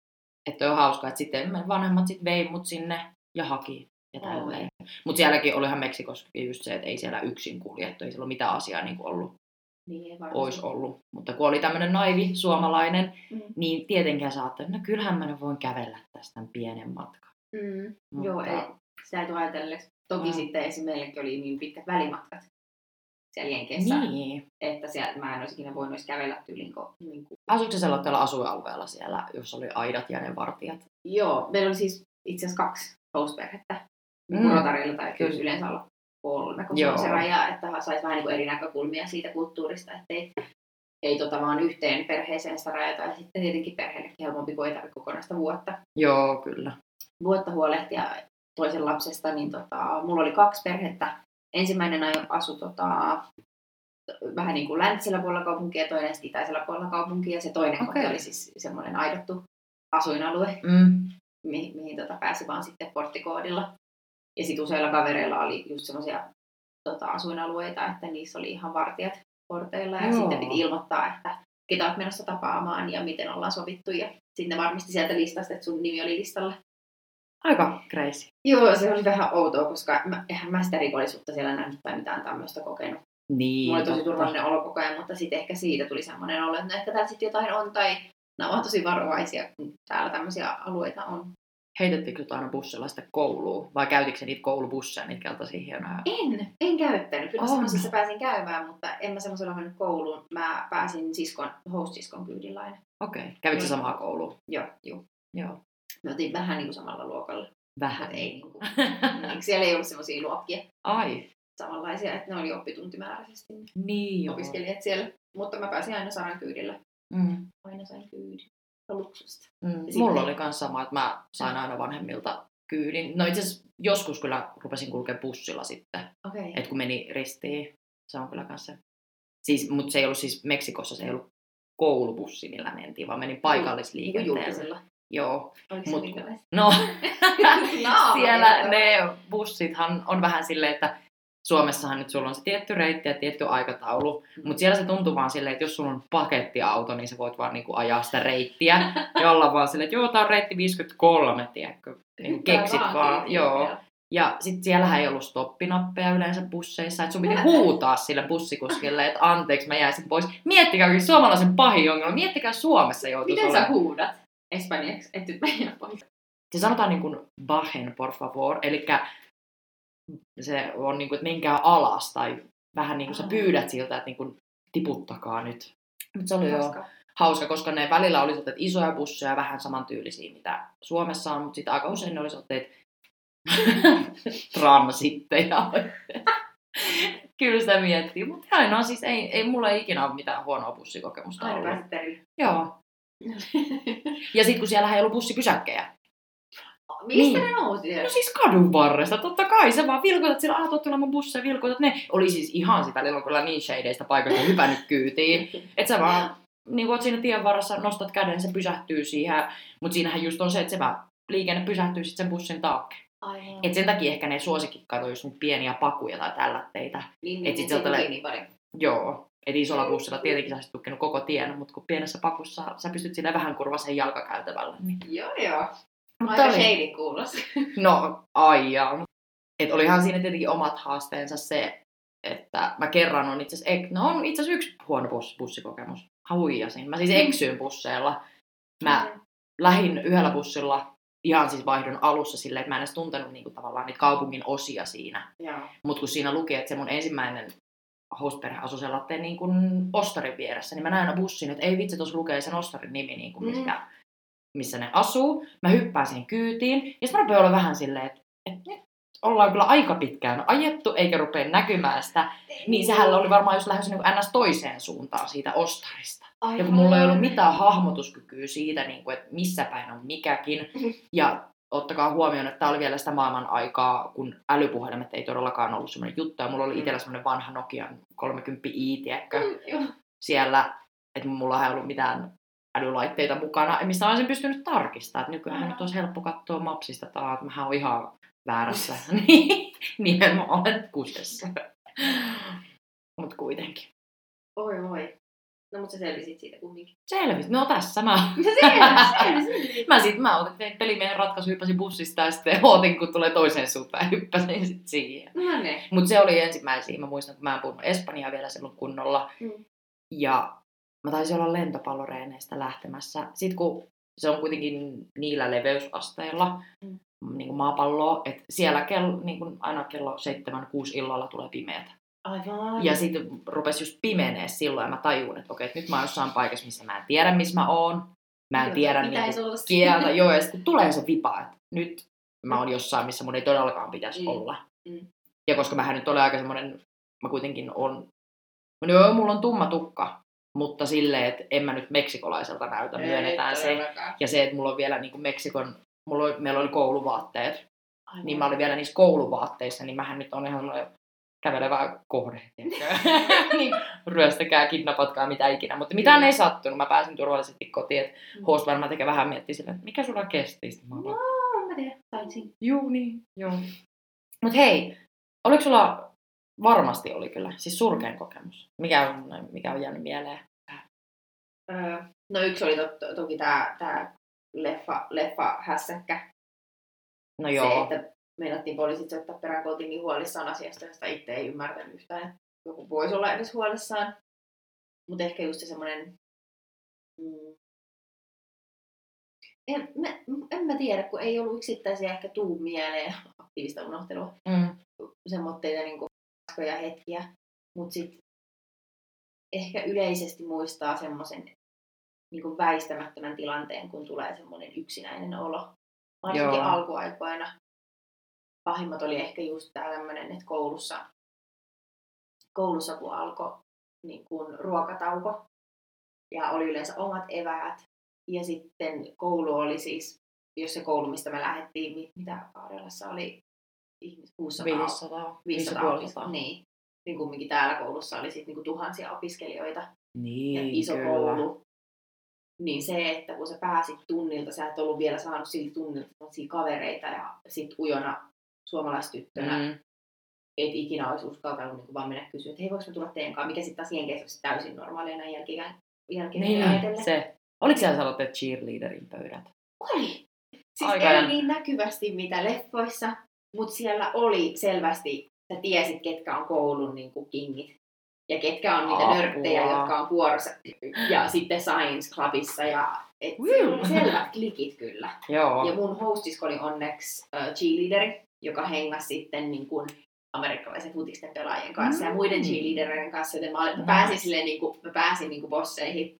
Että on hauskaa, että sitten vanhemmat sitten vei mut sinne ja haki. ja tälleen. Mm. Mutta sielläkin olihan Meksikossa just se, että ei siellä yksin kuljettu, ei siellä ole mitään asiaa niin kuin ollut. Niin, ois ollut. Mutta kun oli tämmöinen naivi suomalainen, mm. niin tietenkään sä ajattelet, että no kyllähän mä voin kävellä tästä pienen matkan. Mm. Mutta... Joo, ei, sitä ei tule ajatelleeksi. Toki mm. sitten esim. Meillekin oli niin pitkät välimatkat siellä Jenkeissä, niin. Että sieltä mä en olisi ikinä voinut kävellä tyyliin. Niin asuiko sä sellaisella asuinalueella siellä, jossa oli aidat ja ne vartijat? Joo, meillä oli siis itse asiassa kaksi host-perhettä. Mm. Rotarilla tai kyllä yleensä olla. Kolme, koska Joo. on se raja, että saisi vähän niin kuin eri näkökulmia siitä kulttuurista, ettei ei tota vaan yhteen perheeseen sitä rajata, ja sitten tietenkin perheellekin helpompi, kun ei tarvitse kokonaista vuotta. Joo, kyllä. Vuotta huolehtia toisen lapsesta, niin tota, mulla oli kaksi perhettä. Ensimmäinen asui tota, vähän niin kuin läntisellä puolella kaupunkia, ja toinen itäisellä puolella kaupunkia, ja se toinen okay. koti oli siis semmoinen aidottu asuinalue, mm. mihin, mihin tota, pääsi vaan sitten porttikoodilla. Ja sitten useilla kavereilla oli just semmoisia tota, asuinalueita, että niissä oli ihan vartijat porteilla. Ja Joo. sitten piti ilmoittaa, että ketä olet menossa tapaamaan ja miten ollaan sovittu. Ja sitten ne varmisti sieltä listasta, että sun nimi oli listalla. Aika crazy. Joo, se oli vähän outoa, koska mä, eihän mä sitä rikollisuutta siellä nähnyt tai mitään tämmöistä kokenut. Niin. Mulla oli tosi turvallinen olo koko ajan, mutta sitten ehkä siitä tuli semmoinen olo, että no ehkä täällä sitten jotain on. Tai nämä ovat tosi varovaisia, kun täällä tämmöisiä alueita on. Heitettikö sut aina bussilla sitten kouluun? Vai käytitkö niitä koulubusseja, niitä keltaisia hienoja? En, en käyttänyt. Kyllä semmoisessa pääsin käymään, mutta en mä semmoisella mennyt kouluun. Mä pääsin siskon, host-siskon kyydillä aina. Okei. Okay. Kävitkö samaa koulua? Joo. Joo. Joo. Me oltiin vähän niin kuin samalla luokalla. Vähän? Ei niin kuin. Siellä ei ollut semmoisia luokkia. Ai. Samanlaisia, että ne oli oppituntimääräisesti. Niin joo. Opiskelijat siellä. Mutta mä pääsin aina Saran kyydillä. Mm. Aina sain kyydin. Mm, mulla oli myös sama, että mä sain aina vanhemmilta kyydin. No itse asiassa joskus kyllä rupesin kulkemaan bussilla sitten, okay. että kun meni ristiin. Se on kyllä kanssa. Siis, mutta se ei ollut siis Meksikossa, se ei ollut koulubussi, millä mentiin, vaan menin paikallisliikenteellä. Joo. Oliko mut, se no, siellä ne bussithan on vähän silleen, että Suomessahan nyt sulla on se tietty reitti ja tietty aikataulu, mutta siellä se tuntuu vaan silleen, että jos sulla on pakettiauto, niin sä voit vaan niinku ajaa sitä reittiä ja olla vaan silleen, että joo, tää on reitti viisikymmentäkolme, tiedätkö, niin keksit vaan, vaan joo. Ja sit siellähän ei ollut stoppinappeja yleensä busseissa, että sun piti huutaa sille bussikuskille, että anteeksi, mä jäisin pois. Miettikää suomalaisen pahin ongelma, miettikää Suomessa joutuisi olemaan. Miten sä huudat espanjaksi, että nyt mä jää pois? Se sanotaan niin kuin bajen, por favor, elikkä se on niinku, että menkää alas, tai vähän niinku sä pyydät siltä, että niinku, tiputtakaa nyt. Mut se oli hauska. Jo hauska, koska ne välillä oli otteet isoja busseja, vähän samantyylisiä, mitä Suomessa on, mutta sitten aika usein ne olisi otteet transitteja. Kyllä sitä miettii, mutta aina siis ei, ei mulla ei ikinä ole mitään huonoa bussikokemusta ollut. Aina päästetty. Joo. Ja sitten kun siellä ei ollut bussipysäkkejä. Mistä niin. ne nousi? No siis kadun varresta, totta kai. Sä vaan vilkoitat siellä, aah, tottuna mun busseja, vilkoitat ne. Oli siis ihan sitä, niillä on kyllä niin shadeista paikoista hypännyt kyytiin. Että sä vaan, niin kun oot siinä tien varressa, nostat käden, se pysähtyy siihen. Mutta siinähän just on se, että se vaan liikenne pysähtyy sitten sen bussin taakke. Että sen takia ehkä ne suosikikkaat on just nyt pieniä pakuja tai tällätteitä. Niin, et niin, niin, niin, niin paljon. Joo. Että isolla bussilla tietenkin sä olisit tukkenut koko tien, mutta kun pienessä pakussa sä pystyt sillä vähän kurvaseen jalkakäytävällä. Niin. Joo, joo. Aika shady kuulosti. No, aijaa. Että olihan siinä tietenkin omat haasteensa se, että mä kerran on itse asiassa, no on itse asiassa yksi huono bus, bussikokemus. Huijasin. Mä siis eksyin busseilla. Mä mm. lähdin yhdellä bussilla ihan siis vaihdon alussa silleen, että mä en edes tuntenut niinku tavallaan niitä kaupungin osia siinä. Yeah. Mut kun siinä luki, että se mun ensimmäinen host-perhe asui sellainen niin kuin ostarin vieressä, niin mä näin aina bussin, että ei vitsi, tuossa lukee sen ostarin nimi niin kuin mikä. Mm. missä ne asuu. Mä hyppään siihen kyytiin. Ja sitten mä rupean olla vähän silleen, että et, ollaan kyllä aika pitkään ajettu, eikä rupea näkymään sitä. Niin sehän oli varmaan just lähes niin kuin ns. Toiseen suuntaan siitä ostarista. Aivan. Ja kun mulla ei ollut mitään hahmotuskykyä siitä, niin kuin, että missä päin on mikäkin. Ja ottakaa huomioon, että tää oli vielä sitä maailman aikaa, kun älypuhelimet ei todellakaan ollut semmoinen juttu. Ja mulla oli itsellä semmoinen vanha Nokian kolmekymmentä i, tiedätkö? Mm, siellä, että mulla ei ollut mitään älylaitteita mukana, mistä olisin pystynyt tarkistamaan, että nykyään nyt olisi helppo katsoa mapsista, tai että mähän olen ihan väärässä, niin mä olen kusessa. Mut kuitenkin. Oi voi. No mutta sä selvisit siitä kumminkin. Selvisit? No tässä mä. No selvisit, selvisit. Mä sit mä otin pelimiehen ratkaisu, hyppäsin bussista ja sitten ootin, kun tulee toiseen suuntaan, hyppäsin sit siihen. No ne. Mut se oli ensimmäisiä. Mä muistan, kun mä en puhunut espanjaa vielä silloin kunnolla. Mm. Ja mä taisin olla lentopalloreeneistä lähtemässä. Sit kun se on kuitenkin niillä leveysasteilla, mm. niin kuin maapalloa, että siellä kello, niin kuin aina kello seitsemän kuusi illalla tulee pimeätä. Aivan. Ja sitten rupesi just pimenee silloin ja mä tajuun, että okei, että nyt mä oon jossain paikassa, missä mä en tiedä, missä mä oon. Mä en joo, tiedä niinku kieltä. Joo, ja sitten tulee se vipa, että nyt mä oon jossain, missä mun ei todellakaan pitäisi mm. olla. Mm. Ja koska mähän nyt olen aika semmoinen, mä kuitenkin oon, no mulla on tumma tukka, mutta silleen, että en mä nyt meksikolaiselta näytä, ei, myönnetään se. Ja se, että mulla on vielä niinku Meksikon, mulla oli, meillä oli kouluvaatteet, aivan. Niin mä olin vielä niissä kouluvaatteissa, niin mähän nyt on ihan kävelevää kohde, niin ryöstäkää, kidnapatkaa, mitä ikinä. Mutta mitään ei sattunut. Mä pääsin turvallisesti kotiin, että host varmaan tekee vähän miettiä sillä, että mikä sulla kesti. Mä no, mä tiedän, taisin. Juu, niin. Joo. Mut hei, oliko sulla, varmasti oli kyllä, siis surkein kokemus? Mikä on, mikä on jäänyt mieleen? No yksi oli to, toki tää, tää leffa, leffa hässäkkä. No joo. Se, että meinattiin poliisit soittaa perään kotiin huolissaan asiasta, josta itse ei ymmärtänyt yhtään, että joku voisi olla edes huolissaan. Mutta ehkä just se semmoinen... Mm. En, en mä tiedä, kun ei ollut yksittäisiä ehkä tuu mieleen aktiivista unohtelua. Mm. Semmoitteita niinku paskoja hetkiä. Mutta sitten ehkä yleisesti muistaa semmoisen niinku väistämättömän tilanteen, kun tulee semmoinen yksinäinen olo. Varsinkin joo. Alkuaikoina. Pahimmat oli ehkä just tää tämmönen, että koulussa, koulussa kun alkoi niin kun ruokatauko ja oli yleensä omat eväät. Ja sitten koulu oli siis, jos se koulu, mistä me lähdettiin, mitä Karjalassa oli kuusisataa, viisisataa, viisisataa, viisisataa, viisisataa. Niin, niin kumminkin täällä koulussa oli sit niin kuin tuhansia opiskelijoita niin, ja iso kyllä. Koulu. Niin se, että kun sä pääsit tunnilta, sä et ollut vielä saanut siltä tunnilta kavereita ja sit ujona suomalaistyttönä, mm. et ikinä olisi uskaltanut niin vaan mennä kysyä, että hei, voiko mä tulla teidän kanssa, mikä sitten taas jenkeissä olisi täysin normaalia näin jälkeen, jälkeen niin, ajatellen. Se. Oliko siellä sanottu cheerleaderin pöydät? Oli! Siis aika ei niin näkyvästi mitä leffoissa, mutta siellä oli selvästi, sä tiesit, ketkä on koulun niin kuin kingit. Ja ketkä on niitä nörttejä, jotka on vuorossa. Ja sitten Science Clubissa. Ja et selvät klikit kyllä. Joo. Ja mun hostisko oli onneksi uh, cheerleaderi, joka hengasi sitten niin kuin amerikkalaisen futisten pelaajien kanssa mm. ja muiden cheerleaderien kanssa. Joten mä, olin, mä pääsin, silleen, niin kuin, mä pääsin niin kuin bosseihin.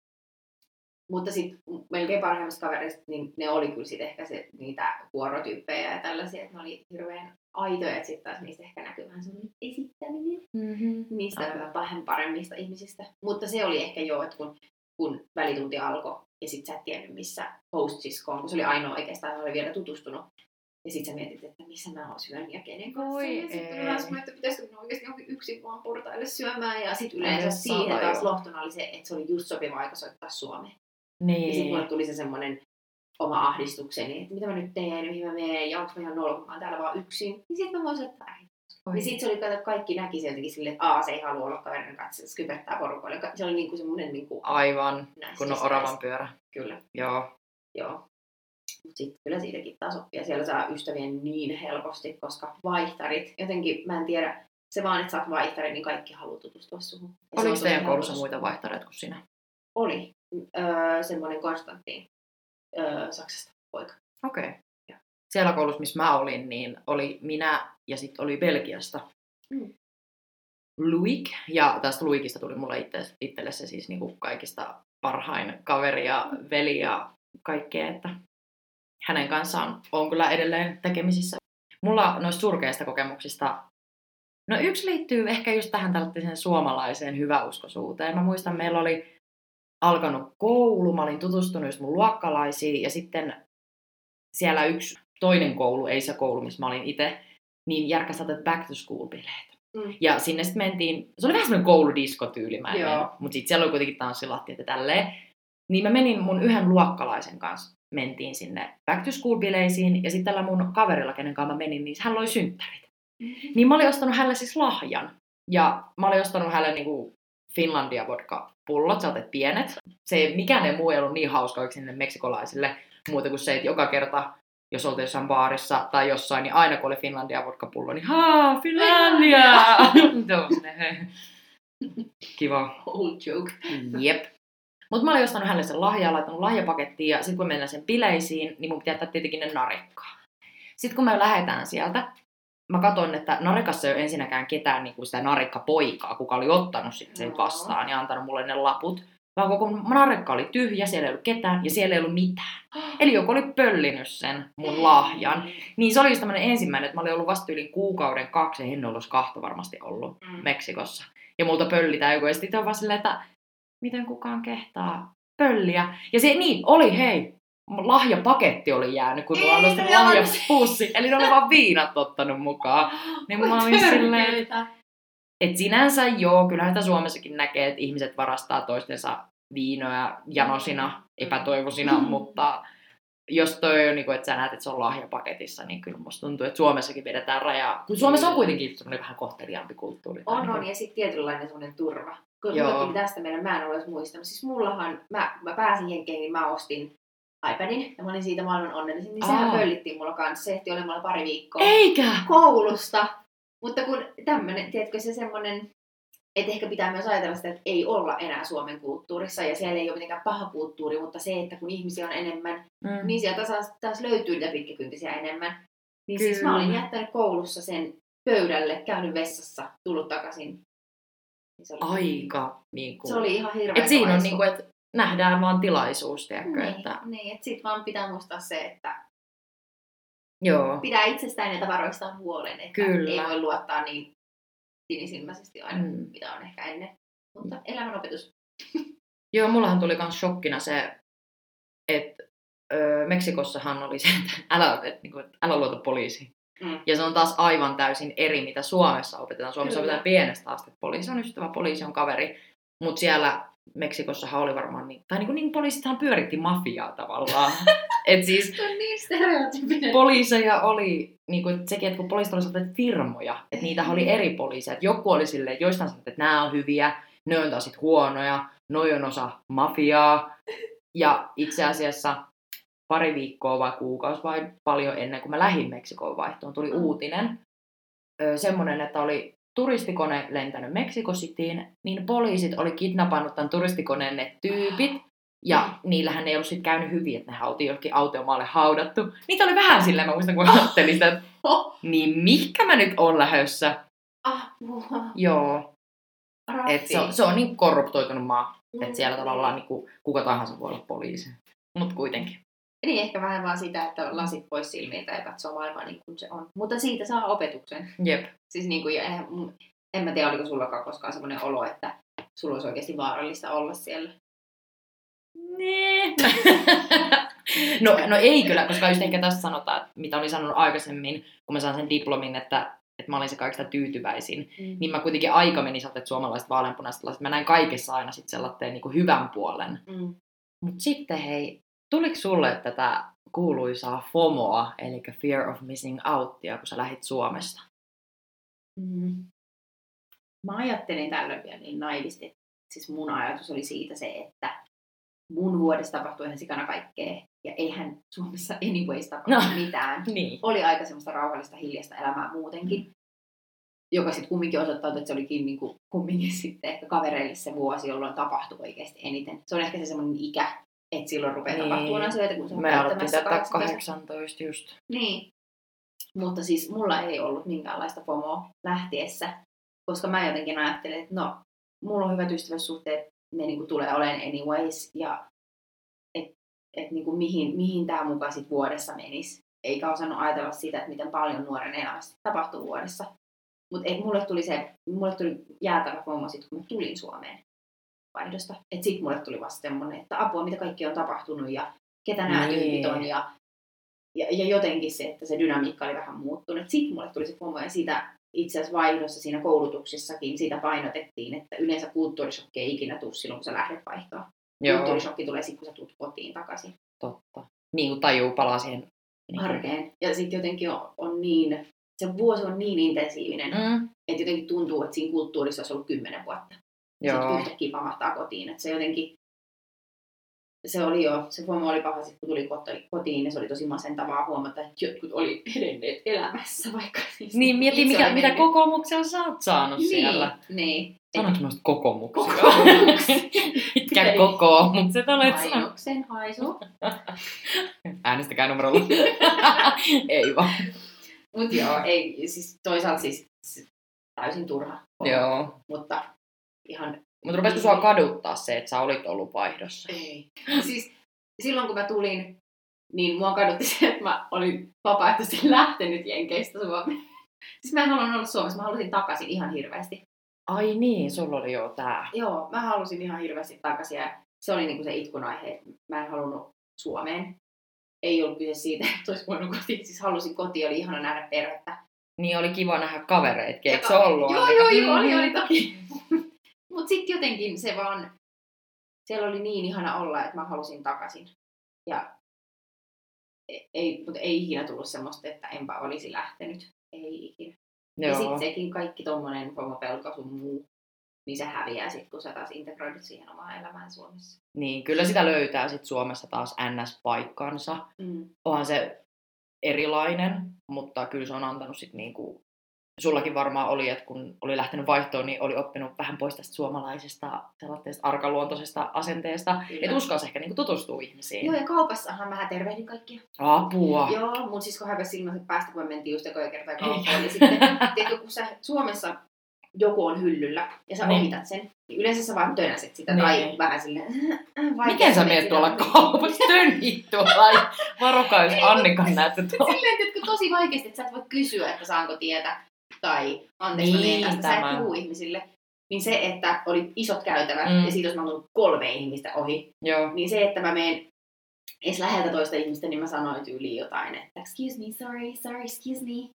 Mutta sitten melkein parhaimmista kavereista, niin ne oli kyllä sitten ehkä se, niitä vuorotyyppejä ja tällaisia, että ne oli hirveän aitoja, että sitten taas niistä ehkä näkyy vähän semmoinen esittäminen mm-hmm. niistä vähän okay. paremmista ihmisistä. Mutta se oli ehkä joo, että kun, kun välitunti alkoi ja sitten sä et tiennyt missä host-sisko on, kun se oli ainoa oikeastaan, oli vielä tutustunut. Ja sitten sä mietit, että missä mä oon syönyt ja kenen kanssa. Oi, ja sitten tuli vähän että pitäisikö minä oikeasti johonkin yksin vaan portaille syömään. Ja sitten yleensä siihen taas lohtona oli se, että se oli just sopiva aika soittaa suomeen. Niin. Ja sitten mulle tuli se semmoinen oma ahdistukseni, että mitä mä nyt teen ja mihin mä menen ja onko mä ihan nolo, kun mä oon täällä vaan yksin. Niin sit mä voin soittaa äidin. Ja sit se oli, että kaikki näki se jotenkin silleen, että aa, se ei halua olla kaverin kanssa, se kypertää porukoille. Se oli niinku semmoinen niinku... Aivan, kun on oravan pyörä. Kyllä. Joo. Joo. Mut sit kyllä siitäkin taas oppii. Ja siellä saa ystäviä niin helposti, koska vaihtarit, jotenkin mä en tiedä, se vaan, että sä oot vaihtari, niin kaikki haluaa tutustua suhun. Oliko teidän koulussa muita vaihtareita kuin sinä? Oli. Öö, semmoinen Konstantin öö, Saksasta poika. Okei. Okay. Siellä koulussa, missä mä olin, niin oli minä ja sitten oli Belgiasta mm. Luik. Ja tästä Luikista tuli mulle itse, itselle se siis niinku kaikista parhain kaveri ja veli ja kaikkea. Että hänen kanssaan on kyllä edelleen tekemisissä. Mulla noista surkeista kokemuksista, no yksi liittyy ehkä just tähän tällaiseen suomalaiseen hyväuskoisuuteen. Mä muistan, meillä oli alkanut koulu, mä olin tutustunut just mun luokkalaisiin ja sitten siellä yksi toinen koulu, ei se koulu, missä mä olin itse, niin järkäsi back to school-bileet. Mm. Ja sinne sitten mentiin, se oli vähän semmoinen kouludiskotyyli, mä en mennä, mutta sitten siellä oli kuitenkin tanssilattiat ja tälleen. Niin mä menin mun yhden luokkalaisen kanssa, mentiin sinne back to school-bileisiin ja sitten tällä mun kaverilla, kenen kanssa mä menin, niin hän oli synttärit. Mm-hmm. Niin mä olin ostanut hänelle siis lahjan ja mä olin ostanut hänelle niinku Finlandia-vodka-pullot, sä otat pienet. Se, mikään ei muu ei ollut niin hauska oikein sinne meksikolaisille, muuta kuin se, että joka kerta, jos oltiin jossain baarissa tai jossain, niin aina kun oli Finlandia-vodka-pullo, niin haa, Finlandia! Kiva. Old joke. Jep. Mut mä olin ostanut hänelle sen lahjaa, laittanut lahjapakettiin, ja sit kun mennään sen bileisiin, niin mun pitää jättää tietenkin ne narikkaa. Sit kun me lähdetään sieltä, mä katon, että narikassa ei ole ensinnäkään ketään niin kuin sitä narikkapoikaa, kuka oli ottanut sitten sen vastaan ja antanut mulle ne laput. Vaan koko narikka oli tyhjä, siellä ei ollut ketään ja siellä ei ollut mitään. Eli joku oli pöllinyt sen mun lahjan. Niin se oli just tämmönen ensimmäinen, että mä olin ollut vasta yli kuukauden kaksi ja hennolla olisi kahta varmasti ollut mm. Meksikossa. Ja multa pöllitään joku ja sitten on vaan silleen, että miten kukaan kehtaa pölliä. Ja se niin oli, hei. Lahjapaketti oli jäänyt, kun mulla oli se lahjapussi. Eli ne oli vaan viinat ottanut mukaan. Niin mä olin silleen, että sinänsä joo, kyllähän sitä Suomessakin näkee, että ihmiset varastaa toistensa viinoja janosina, epätoivoisina, mm. mutta jos toi on, että sä näet, että se on lahjapaketissa, niin kyllä musta tuntuu, että Suomessakin vedetään rajaa. Kun Suomessa on kuitenkin semmoinen vähän kohteliaampi kulttuuri. On, on, niin. Ja sitten tietynlainen semmoinen turva. Kun joo. Mä tästä meidän, mä en ole muistanut. Siis mullahan, mä, mä pääsin henkeen, niin mä ostin iPadin, ja mä olin siitä maailman onnellisin, niin sehän pöllittiin mulla kanssa. Se ehti olemaan pari viikkoa. Eikä! Koulusta. Mutta kun tämmönen, tiedätkö se semmonen, että ehkä pitää myös ajatella sitä, että ei olla enää Suomen kulttuurissa, ja siellä ei ole mitenkään paha kulttuuri, mutta se, että kun ihmisiä on enemmän, mm. niin sieltä taas, taas löytyy niitä pitkäkyntisiä enemmän. Niin siis mä olin jättänyt koulussa sen pöydälle, käynyt vessassa, tullut takaisin. Se oli, aika niin kuin. Se oli ihan hirveä. Et siinä on niin kuin, että nähdään vaan tilaisuus, tiedätkö? Niin, että niin, että sit vaan pitää muistaa se, että joo. Pitää itsestään ja tavaroistaan huolen, että kyllä. Ei voi luottaa niin sinisilmäisesti aina, mm. mitä on ehkä ennen. Mutta elämänopetus. Joo, mullahan tuli kans shokkina se, että ö, Meksikossahan oli se, että älä, et, niin kuin, älä luota poliisiin. Mm. Ja se on taas aivan täysin eri, mitä Suomessa opetetaan. Suomessa kyllä. Opetetaan pienestä asti, että poliisi on ystävä, poliisi on kaveri, mutta siellä Meksikossahan oli varmaan niin, tai niin kuin niin poliisithan pyöritti mafiaa tavallaan. Et siis on niin stereotypinen. Poliiseja oli, niin kuin sekin, että kun poliisit olivat firmoja, että niitä oli eri poliiseja. Että joku oli silleen, joistain sanoi, että nämä on hyviä, ne on taas sit huonoja, noi on osa mafiaa. Ja itse asiassa pari viikkoa vai kuukausi vai paljon ennen kuin mä lähdin Meksikoon vaihtoon, tuli uutinen. Semmoinen, että oli turistikone lentänyt Mexico Cityin, niin poliisit oli kidnappannut tämän turistikoneen ne tyypit, ja niillähän ei ollut sitten käynyt hyvin, että nehän oltiin jollekin autoomaalle haudattu. Niitä oli vähän silleen, mä muistan, kun ajattelin sitä, että niin mihinkä mä nyt oon lähdössä? Apua. Joo. Et se, se on niin korruptoitunut maa, että siellä tavallaan niin kuka tahansa voi olla poliisi. Mut kuitenkin. Niin ehkä vähän vaan sitä, että lasit pois silmiltä ja katsoo maailmaa niin kuin se on. Mutta siitä saa opetuksen. Jep. Siis niin kuin, en, en mä tiedä, oliko sullakaan koskaan semmoinen olo, että sulla olisi oikeasti vaarallista olla siellä. Nee. no, no ei kyllä, koska just ehkä tässä sanotaan, että mitä olin sanonut aikaisemmin, kun mä saan sen diplomin, että, että mä olin se kaikista tyytyväisin. Mm. Niin mä kuitenkin aika meni sieltä, että suomalaiset vaaleanpunaiset lasit. Mä näin kaikessa aina sitten sellaisen niin kuin hyvän puolen. Mm. Mutta sitten hei. Tuliko sulle tätä kuuluisaa FOMOa, eli Fear of Missing Outia, kun sä lähdit Suomesta? Mm. Mä ajattelin tällöin vielä niin naivisti. Siis mun ajatus oli siitä se, että mun vuodessa tapahtui ihan sikana kaikkea. Ja eihän Suomessa anyways tapahtunut no, mitään. Niin. Oli aika semmoista rauhallista, hiljaista elämää muutenkin. Joka sitten kumminkin osoittautui, että se olikin niin kuin kumminkin sitten ehkä kavereille se vuosi, jolloin tapahtui oikeasti eniten. Se on ehkä se semmoinen ikä. Että silloin rupeaa tapahtumaan asioita, kun se on käyttämässä kahdeksantoista just. Niin. Mutta siis mulla ei ollut minkäänlaista FOMOa lähtiessä, koska mä jotenkin ajattelin, että no, mulla on hyvät ystävyyssuhteet, ne niinku tulee olemaan anyways, ja että et niinku mihin, mihin tää mukaan sit vuodessa menisi. Eikä osannut ajatella sitä, että miten paljon nuoren elämässä tapahtuu vuodessa. Mutta mulle tuli se, mulle tuli jäätävä FOMO sit, kun mä tulin Suomeen. Vaihdosta. Et sit mulle tuli vasta semmonen, että apua, mitä kaikki on tapahtunut ja ketä nää tyypit on ja, ja, ja jotenkin se, että se dynamiikka oli vähän muuttunut. Et sit mulle tuli se FOMO ja siitä itse asiassa vaihdossa siinä koulutuksissakin siitä painotettiin, että yleensä kulttuurishokki ei ikinä tule silloin, kun sä lähdet vaihtoon. Kulttuurishokki tulee sit, kun sä tulet kotiin takaisin. Totta. Niin kun tajuu palaa siihen. Arkeen. Ja sit jotenkin on, on niin, se vuosi on niin intensiivinen, mm. että jotenkin tuntuu, että siinä kulttuurissa olisi ollut kymmenen vuotta. Ja sitten yhtäkkiä pamahtaa kotiin. Että se jotenkin, se oli jo, se huomo oli paha sitten kun tuli kotiin ja se oli tosi masentavaa huomata, että jotkut oli edenneet elämässä vaikka. Siis niin, mieti mikä, mitä kokoomuksia sä oot saanut niin, siellä. Niin. Sanoit semmoista kokoomuksia. Kokoomuksia. Mitkä kokoomukset olet saanut? Mainoksen haisu. Äänestäkään numerolla. Ei vaan. Mut joo, ei, siis toisaalta siis täysin turha. Joo. Mutta ihan... Mutta rupesiko sua kaduttaa se, että sä olit ollut vaihdossa? Ei. Siis silloin kun mä tulin, niin mua kadutti se, että mä olin vapaaehtoisesti lähtenyt Jenkeistä Suomeen. Siis mä en halunnut olla Suomessa, mä halusin takaisin ihan hirveästi. Ai niin, sulla oli jo tää. Joo, mä halusin ihan hirveästi takaisin ja se oli niinku se itkun aihe, että mä en halunnut Suomeen. Ei ollut kyse siitä, että olisi voinut kotiin. Siis halusin kotiin, oli ihana nähdä perhettä. Niin oli kiva nähdä kavereitkin, eikö se ollut? Joo, joo, joo, oli, oli toki. Mutta sitten jotenkin se vaan, siellä oli niin ihana olla, että mä halusin takaisin. Ja ei, mutta ei ikinä tullut semmoista, että enpä olisi lähtenyt. Ei ikinä. Joo. Ja sitten sekin kaikki tommonen homopelko sun muu, niin se häviää sitten, kun sä taas integroidut siihen omaan elämään Suomessa. Niin, kyllä sitä löytää sitten Suomessa taas N S-paikkansa. Mm. Onhan se erilainen, mutta kyllä se on antanut sitten niinku... Sullakin varmaan oli, että kun oli lähtenyt vaihtoon, niin oli oppinut vähän pois tästä suomalaisesta arkaluontoisesta asenteesta. Et uskalsi ehkä niinku tutustua ihmisiin. Joo, ja kaupassahan mä tervehdin kaikkia. Apua! Joo, mun sisko häipä silmäiset päästä, kun me mentiin just ekoja kertaa kauppaan. Ja sitten, tiedätkö, kun sä Suomessa joku on hyllyllä ja sä ohitat sen, niin yleensä sä vaan tönäset sitä. Ne. Tai vähän silleen... Äh, miten sä menet tuolla kaupassa? Tönhit tuolla! Varokaa, jos Annikan näette tuolla. Silleen, että tosi vaikeasti, että sä et voi kysyä, että saanko tietää. Tai anteeksi, mä niin, tästä, sä et puhu ihmisille, niin se, että oli isot käytävät, mm. ja siitä jos mä oon kolme ihmistä ohi, joo. Niin se, että mä menen edes läheltä toista ihmistä, niin mä sanoin tyyliin jotain, että excuse me, sorry, sorry, excuse me,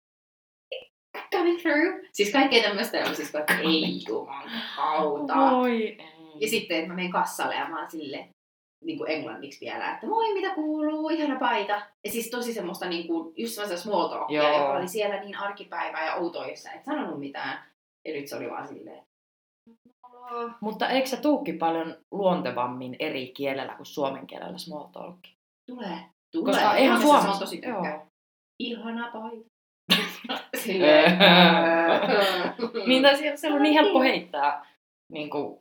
coming through. Siis kaikkea tämmöistä, ja siis että ei juman kautta. Ja sitten, että mä menen kassalle ja mä oon silleen, niin kuin englanniksi vielä, että moi, mitä kuuluu, ihana paita. Ja siis tosi semmoista, niin kuin, just semmoista small talkia, joka oli siellä niin arkipäivää ja outoa, jos sä et sanonut mitään. Ja nyt se oli vaan silleen. Halo. Mutta eikö se tulekin paljon luontevammin eri kielellä kuin suomen kielellä small talkia? Tulee. Tulee. Koska eihän suomessa se on tosi tykkää. Ihana paita. Silleen. Niin, tai se on niin helppo heittää. Niin kuin...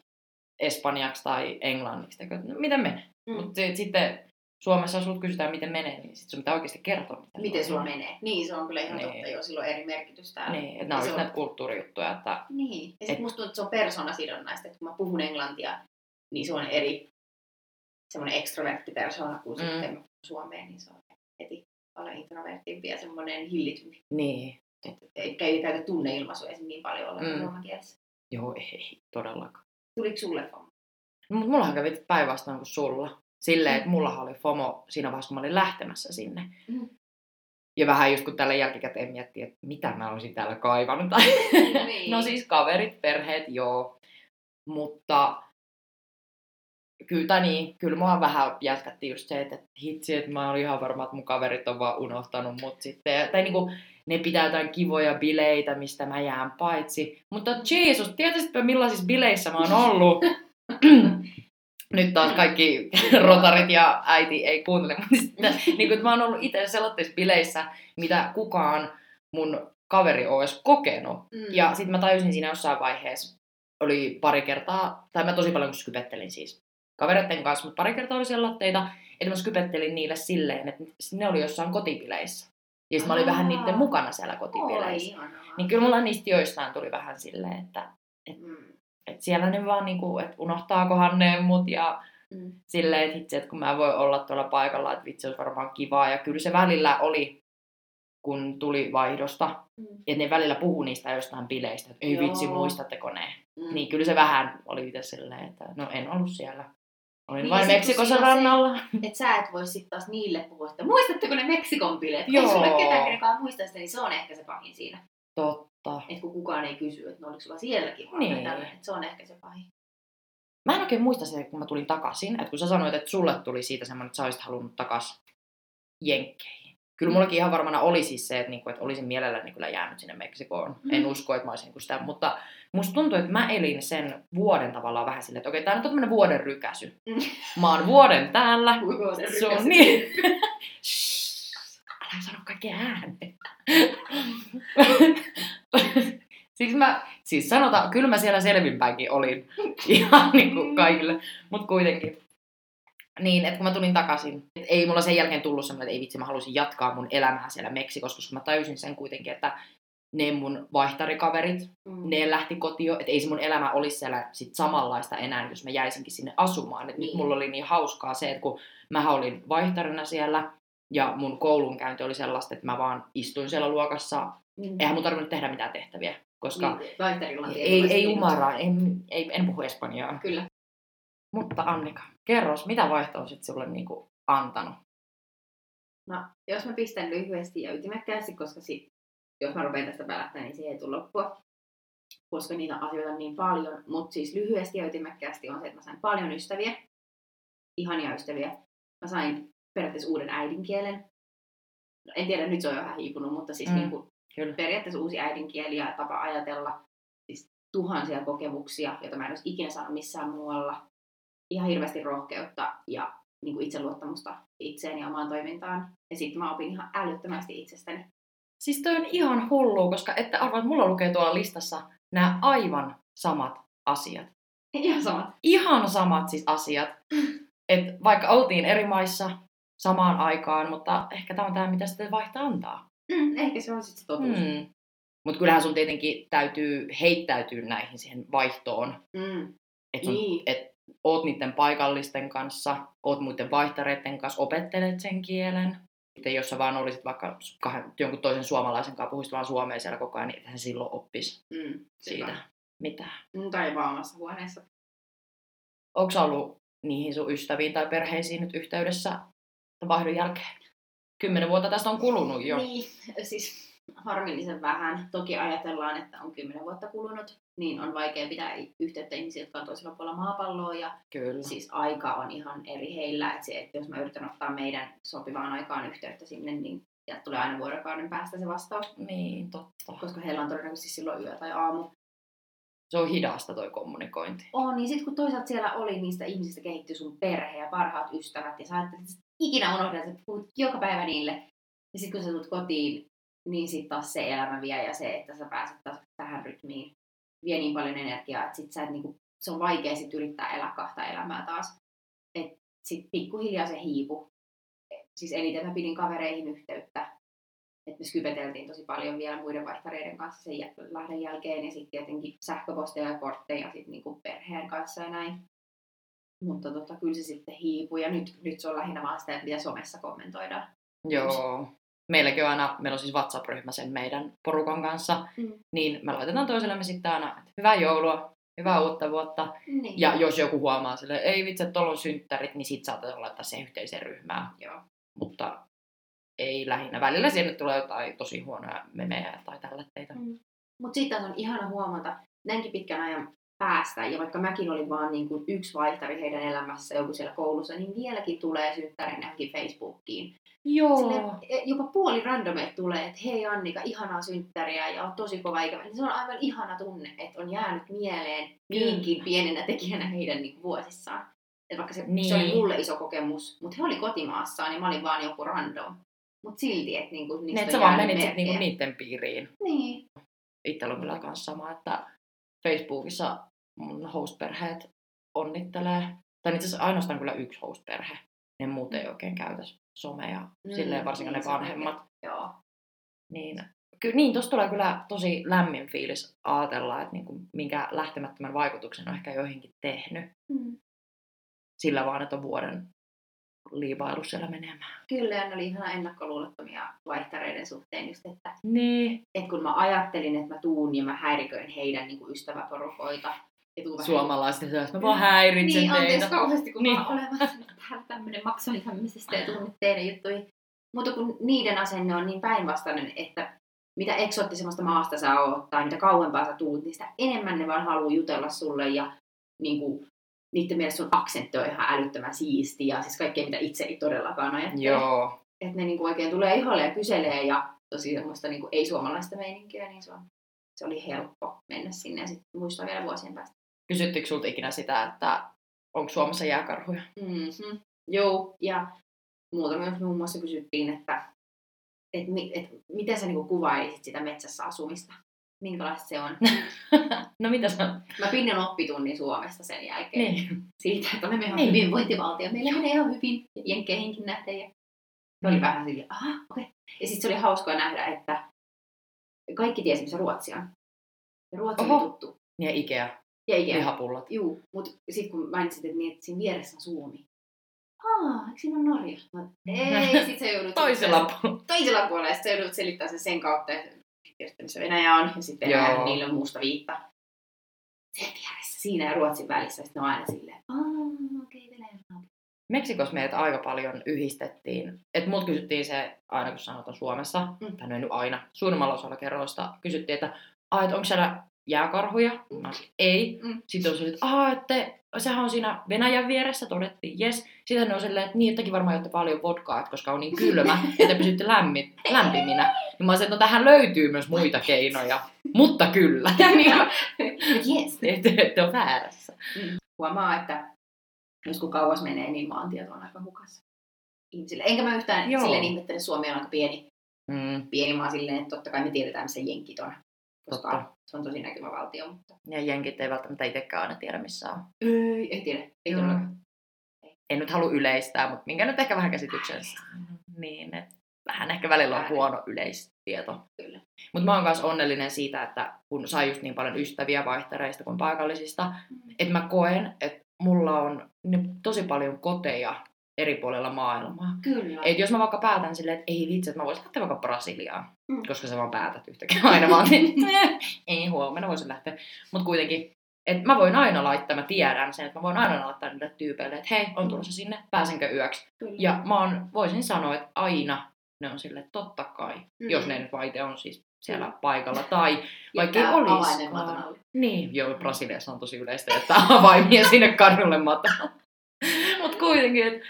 espanjaksi tai englanniksi, miten menee. Mm. Mutta sitten Suomessa, jos sinulta kysytään, miten menee, niin sitten sun pitää oikeasti kertoa. Miten, miten sulla menee. Niin, se on kyllä ihan niin. Totta, jo silloin eri merkitys täällä. Niin, että nämä olisivat on... näitä kulttuurijuttuja. Että... Niin, ja sitten et... musta tuntuu, että se on persoonasidonnaista, että kun mä puhun englantia, niin se on eri semmoinen ekstrovertti persoona kuin mm. sitten suomeen, niin se on heti paljon introverttimpi ja semmoinen hillitympi. Niin. Että et ei käytä tunneilmaisuja niin paljon olla mm. suomakielessä. Joo, ei todellakaan. Tuliko sulle FOMO? No, mullahan kävi päinvastoin kuin sulla. Silleen, että mullahan oli FOMO siinä vaiheessa, kun mä olin lähtemässä sinne. Mm. Ja vähän just kun tällä jälkikäteen miettii, että mitä mä olisin täällä kaivannut. Niin. No siis kaverit, perheet, joo. Mutta kyllä, niin, kyllä mua vähän jätkätti just se, että hitsi, että mä olin ihan varma, että mun kaverit on vaan unohtanut mut sitten. Tai niinku... Ne pitää jotain kivoja bileitä, mistä mä jään paitsi. Mutta Jeesus, tietäisitpä millaisissa bileissä mä oon ollut. Nyt taas kaikki rotarit ja äiti ei kuuntele. Mutta niin mä oon ollut itse sellaisissa bileissä, mitä kukaan mun kaveri olisi kokenut. Mm. Ja sit mä tajusin siinä jossain vaiheessa, oli pari kertaa, tai mä tosi paljon skypettelin siis kavereiden kanssa, mutta pari kertaa oli siellä latteita, että mä skypettelin niille silleen, että ne oli jossain kotibileissä. Ja sit mä olin Aa, vähän niitten mukana siellä kotipileissä. Niin kyllä mulla niistä joistain tuli vähän silleen, että et, mm. et siellä ne vaan niinku, että unohtaakohan ne mut ja mm. silleen, että hitsi, että kun mä voin olla tuolla paikalla, että vitsi, olisi varmaan kivaa. Ja kyllä se välillä oli, kun tuli vaihdosta, mm. että ne välillä puhui niistä jostain bileistä, että ei Joo. vitsi, muistatteko ne? Mm. Niin kyllä se vähän oli itse silleen, että no en ollut siellä. Olin niin vain Meksikossa rannalla. Että sä et voi sitten taas niille puhua, että muistatteko ne Meksikon bileet? Joo. Ei sulle ketään kenekaan muista sitä, niin se on ehkä se pahin siinä. Totta. Että kun kukaan ei kysy, että no oliko sulla sielläkin vaan niin. Tällainen, että se on ehkä se pahin. Mä en oikein muista sitä, kun mä tulin takaisin. Että kun sä sanoit, että sulle tuli siitä semmoinen, että sä olisit halunnut takaisin Jenkkeihin. kyllä mullakin ihan varmana oli siis se, että, niinku, että olisin mielelläni kyllä jäänyt sinne Meksikoon. Mm. En usko, että mä olisin niinku sitä, mutta musta tuntuu, että mä elin sen vuoden tavallaan vähän silleen, että okei, tää nyt on tämmönen vuoden rykäsy. Mm. Mä oon vuoden täällä. Vuoden rykäsy. Se on niin. Älä sano kaikkea ääneen. Siis mä, siis sanotaan, kyllä mä siellä selvinpäinkin olin ihan niinku kaikille, mut kuitenkin. Niin, että kun mä tulin takaisin, ei mulla sen jälkeen tullut semmoinen, että ei vitsi, mä halusin jatkaa mun elämää siellä Meksikossa, koska mä tajusin sen kuitenkin, että ne mun vaihtarikaverit, mm. ne lähti kotiin, että ei se mun elämä olisi siellä sit samanlaista enää, jos mä jäisinkin sinne asumaan. Että nyt mulla oli niin hauskaa se, että kun mä olin vaihtarina siellä ja mun koulunkäynti oli sellaista, että mä vaan istuin siellä luokassa, mm. eihän mun tarvinnut tehdä mitään tehtäviä, koska niin, ei, ei umaraa, en, ei, en puhu espanjaa. Kyllä. Mutta Annika, kerros, mitä vaihto on sitten sulle niinku antanut? No, jos mä pistän lyhyesti ja ytimekkäästi, koska sit, jos mä rupean tästä välättämään, niin siihen ei tule loppua, koska niitä asioita on niin paljon. Mutta siis lyhyesti ja ytimekkäästi on se, että mä sain paljon ystäviä, ihania ystäviä. Mä sain periaatteessa uuden äidinkielen. No, en tiedä, nyt se on jo vähän hiipunut, mutta siis mm, niinku, periaatteessa uusi äidinkieli ja tapa ajatella. Siis tuhansia kokemuksia, joita mä en olisi ikinä saanut missään muualla. Ihan hirveästi rohkeutta ja niin kuin itseluottamusta itseeni ja omaan toimintaan. Ja sitten mä opin ihan älyttömästi itsestäni. Siis toi on ihan hullua, koska ette arvaa, mulla lukee tuolla listassa nämä aivan samat asiat. Ihan samat. Ihan samat siis asiat. Et vaikka oltiin eri maissa samaan aikaan, mutta ehkä tämä on tämä, mitä sitten vaihtaa antaa. Mm, ehkä se on sitten se totuus. Mm. Mutta kyllähän sun tietenkin täytyy heittäytyä näihin siihen vaihtoon. Mm. Et sun, niin. Et oot niiden paikallisten kanssa, oot muiden vaihtareiden kanssa, opettelet sen kielen. Sitten jos sä vaan olisit vaikka kahden, jonkun toisen suomalaisen kanssa, puhuisit vaan suomea siellä koko ajan, niin ethän silloin oppisi mm, siitä mitään. Mm, tai vaan omassa huoneessa. Ootko sä ollut niihin sun ystäviin tai perheisiin nyt yhteydessä vaihdon jälkeen? Kymmenen vuotta tästä on kulunut jo. Niin, siis harmillisen vähän. Toki ajatellaan, että on kymmenen vuotta kulunut. Niin on vaikea pitää yhteyttä ihmisiä, jotka on toisella puolella maapalloa. Ja kyllä. Siis aika on ihan eri heillä. Että se, että jos mä yritän ottaa meidän sopivaan aikaan yhteyttä sinne, niin sieltä tulee aina vuorokauden päästä se vastaus. Niin, totta. Koska heillä on todennäköisesti silloin yö tai aamu. Se on hidasta toi kommunikointi. On, niin sit kun toisaalta siellä oli, niistä ihmisistä kehittyi sun perhe ja parhaat ystävät. Ja sä ajattelet, että ikinä unohdat, että puhut joka päivä niille. Ja sit kun sä tulet kotiin, niin sit taas se elämä vie ja se, että sä pääset taas tähän rytmiin. Vie niin paljon energiaa, että sit sä et niinku, se on vaikea sit yrittää elää kahta elämää taas. Et sit pikkuhiljaa se hiipu. Siis eniten mä pidin kavereihin yhteyttä. Et me skypeteltiin tosi paljon vielä muiden vaihtareiden kanssa sen jäl- lähden jälkeen. Ja sit tietenkin sähköposteja ja kortteja sit niinku perheen kanssa ja näin. Mutta tota, kyllä se sitten hiipu. Ja nyt, nyt se on lähinnä vaan sitä, että mitä somessa kommentoidaan. Joo. Meilläkin on aina, meillä on siis WhatsApp-ryhmä sen meidän porukan kanssa, mm. niin me laitetaan toisillemme sitten aina, että hyvää joulua, hyvää uutta vuotta. Niin. Ja jos joku huomaa silleen, ei vitsi, tuolla on synttärit, niin sit saatetaan laittaa sen yhteiseen ryhmään. Joo. Mutta ei lähinnä. Välillä sinne tulee jotain tosi huonoja memejä tai tällätteitä. Mm. Mutta sitten on ihana huomata, näinkin pitkän ajan päästä, ja vaikka mäkin olin vaan niin kuin yksi vaihtari heidän elämässä, joku siellä koulussa, niin vieläkin tulee synttärin näinkin Facebookiin. Joo. Sille, jopa puoli randomeet tulee, että hei Annika, ihanaa synttäriä ja on tosi kova ikävä. Se on aivan ihana tunne, että on jäänyt mieleen niinkin pienenä tekijänä heidän niin vuosissaan. Et vaikka se, niin. se oli mulle iso kokemus, mutta he oli kotimaassaan ja mä olin vaan joku random. Mutta silti, että niinku, niistä ne, on jäänyt merkejä. Että sä vaan menit niiden piiriin. Niin. Itsellä on kyllä kanssa sama, että Facebookissa mun host-perheet onnittelee. Tai itse asiassa ainoastaan kyllä yksi host-perhe. Ne muut ei oikein käytä somea, mm, silleen varsinkin niin, ne vanhemmat. Joo. Niin, ky- niin tuossa tulee kyllä tosi lämmin fiilis ajatella, että niinku, minkä lähtemättömän vaikutuksen on ehkä joihinkin tehnyt. Mm. Sillä vaan, että on vuoden liivailu siellä menemään. Kyllä, ja ne oli ihan ennakkoluulottomia vaihtareiden suhteen just, että niin. Et kun mä ajattelin, että mä tuun ja mä häiriköin heidän niinku ystäväporukoita, suomalaisten säästä. Mä vaan häiritsen niin, teitä. Niin, anteeksi kauheasti, kun niin. mä olen vähän tämmöinen maksoi tämmöisestä ja tuun teidän juttuihin. Mutta kun niiden asenne on niin päinvastainen, että mitä eksoottisemmasta maasta sä oot tai mitä kauempaa sä tuut, niin sitä enemmän ne vaan haluaa jutella sulle ja niin kuin, niiden mielestä sun aksentti on ihan älyttömän siistiä. Siis kaikkea, mitä itse ei todellakaan ajattele. Joo. että ne niinku oikein tulee iholle ja kyselee ja tosi semmoista niinku ei-suomalaista meininkiä, niin se, on, se oli helppo mennä sinne ja sitten muistaa vielä vuosien päästä. Kysyttikö sulta ikinä sitä, että onko Suomessa jääkarhuja? Mm-hmm. Joo, ja muutamia muun muassa kysyttiin, että et, et, miten sä niinku kuvailisit sitä metsässä asumista? Minkälaista se on? No mitä sä? Mä pinnin oppitunnin Suomesta sen jälkeen. Niin. Siitä, että olemme ihan hyvinvointivaltio. Meillä menee ihan hyvin jenkkeihinkin nähden. Ja se oli vähän silleen, aha, okei. Okay. Ja sitten se oli hauskaa nähdä, että kaikki tiesi, missä Ruotsi on. Ja Ruotsi Oho. oli tuttu. Ja Ikea. Ja Ikea. Lihapullat. Juu, mutta sitten kun mainitsit, että, niin, että siinä vieressä on Suomi. Aa, eikö siinä ole Norja? No, ei, sit sä joudut... Toisella puolella. Toisella puolella, ja sit sä joudut selittää sen sen kautta, että missä Venäjä on, ja sitten Venäjä, niillä on musta viitta. Sen vieressä, siinä ja Ruotsin välissä, sitten ne on aina silleen, aah, okei, okay, Venäjä on. Meksikos meitä aika paljon yhdistettiin. Että mut kysyttiin se, aina kun sanotaan Suomessa, mm. tai noin aina, suurimmalla osalla kerroista, kysyttiin, että aah, et onko siellä jääkarhuja? Mm. No, ei. Mm. Sitten on se, että aah, että... Sehän on siinä Venäjän vieressä, todettiin, jes. Sitten ne on silleen, että niin, ettekin varmaan jotte paljon vodkaa, koska on niin kylmä, että pysytte lämmin, lämpiminä. Niin mä olisin, että no, tähän löytyy myös muita keinoja, mutta kyllä. Yes. Että ette ole väärässä. Mm. Huomaa, että jos kun kauas menee, niin maantieto on aika hukassa ihmisille. Enkä mä yhtään Joo. silleen ihmettele, että Suomi on aika pieni, mm. pieni maa silleen, että totta kai me tiedetään, missä jenkit on. Koska se on tosi näkyvä valtio, mutta... Ja jenkit ei välttämättä itsekään aina tiedä, missä on. Ei, ei tiedä. Ei mm. todellakaan. En nyt halua yleistää, mutta minkä nyt ehkä vähän käsityksensä. Niin, että vähän ehkä välillä on huono yleistieto. Kyllä. Mutta mä oon myös onnellinen siitä, että kun sai just niin paljon ystäviä vaihtereista kuin paikallisista, mm. että mä koen, että mulla on tosi paljon koteja eri puolella maailmaa. Kyllä. Et jos mä vaikka päätän silleen, että ei vitsi, että mä voisin lähteä vaikka Brasiliaan, mm. koska sä vaan päätät yhtäkään aina vaan, niin ei huomenna voisin lähteä. Mutta kuitenkin, että mä voin aina laittaa, mä tiedän sen, että mä voin aina laittaa niille tyypeille, että hei, on tulossa sinne, pääsenkö yöksi. Kyllä. Ja mä on, voisin sanoa, että aina ne on silleen, totta kai, mm. jos ne nyt vaite on siis siellä paikalla, tai vaikka ei olisikaan. Niin, joo, Brasiliassa on tosi yleistä, että avaimia sinne kadulle mataan. Mutta kuitenkin, että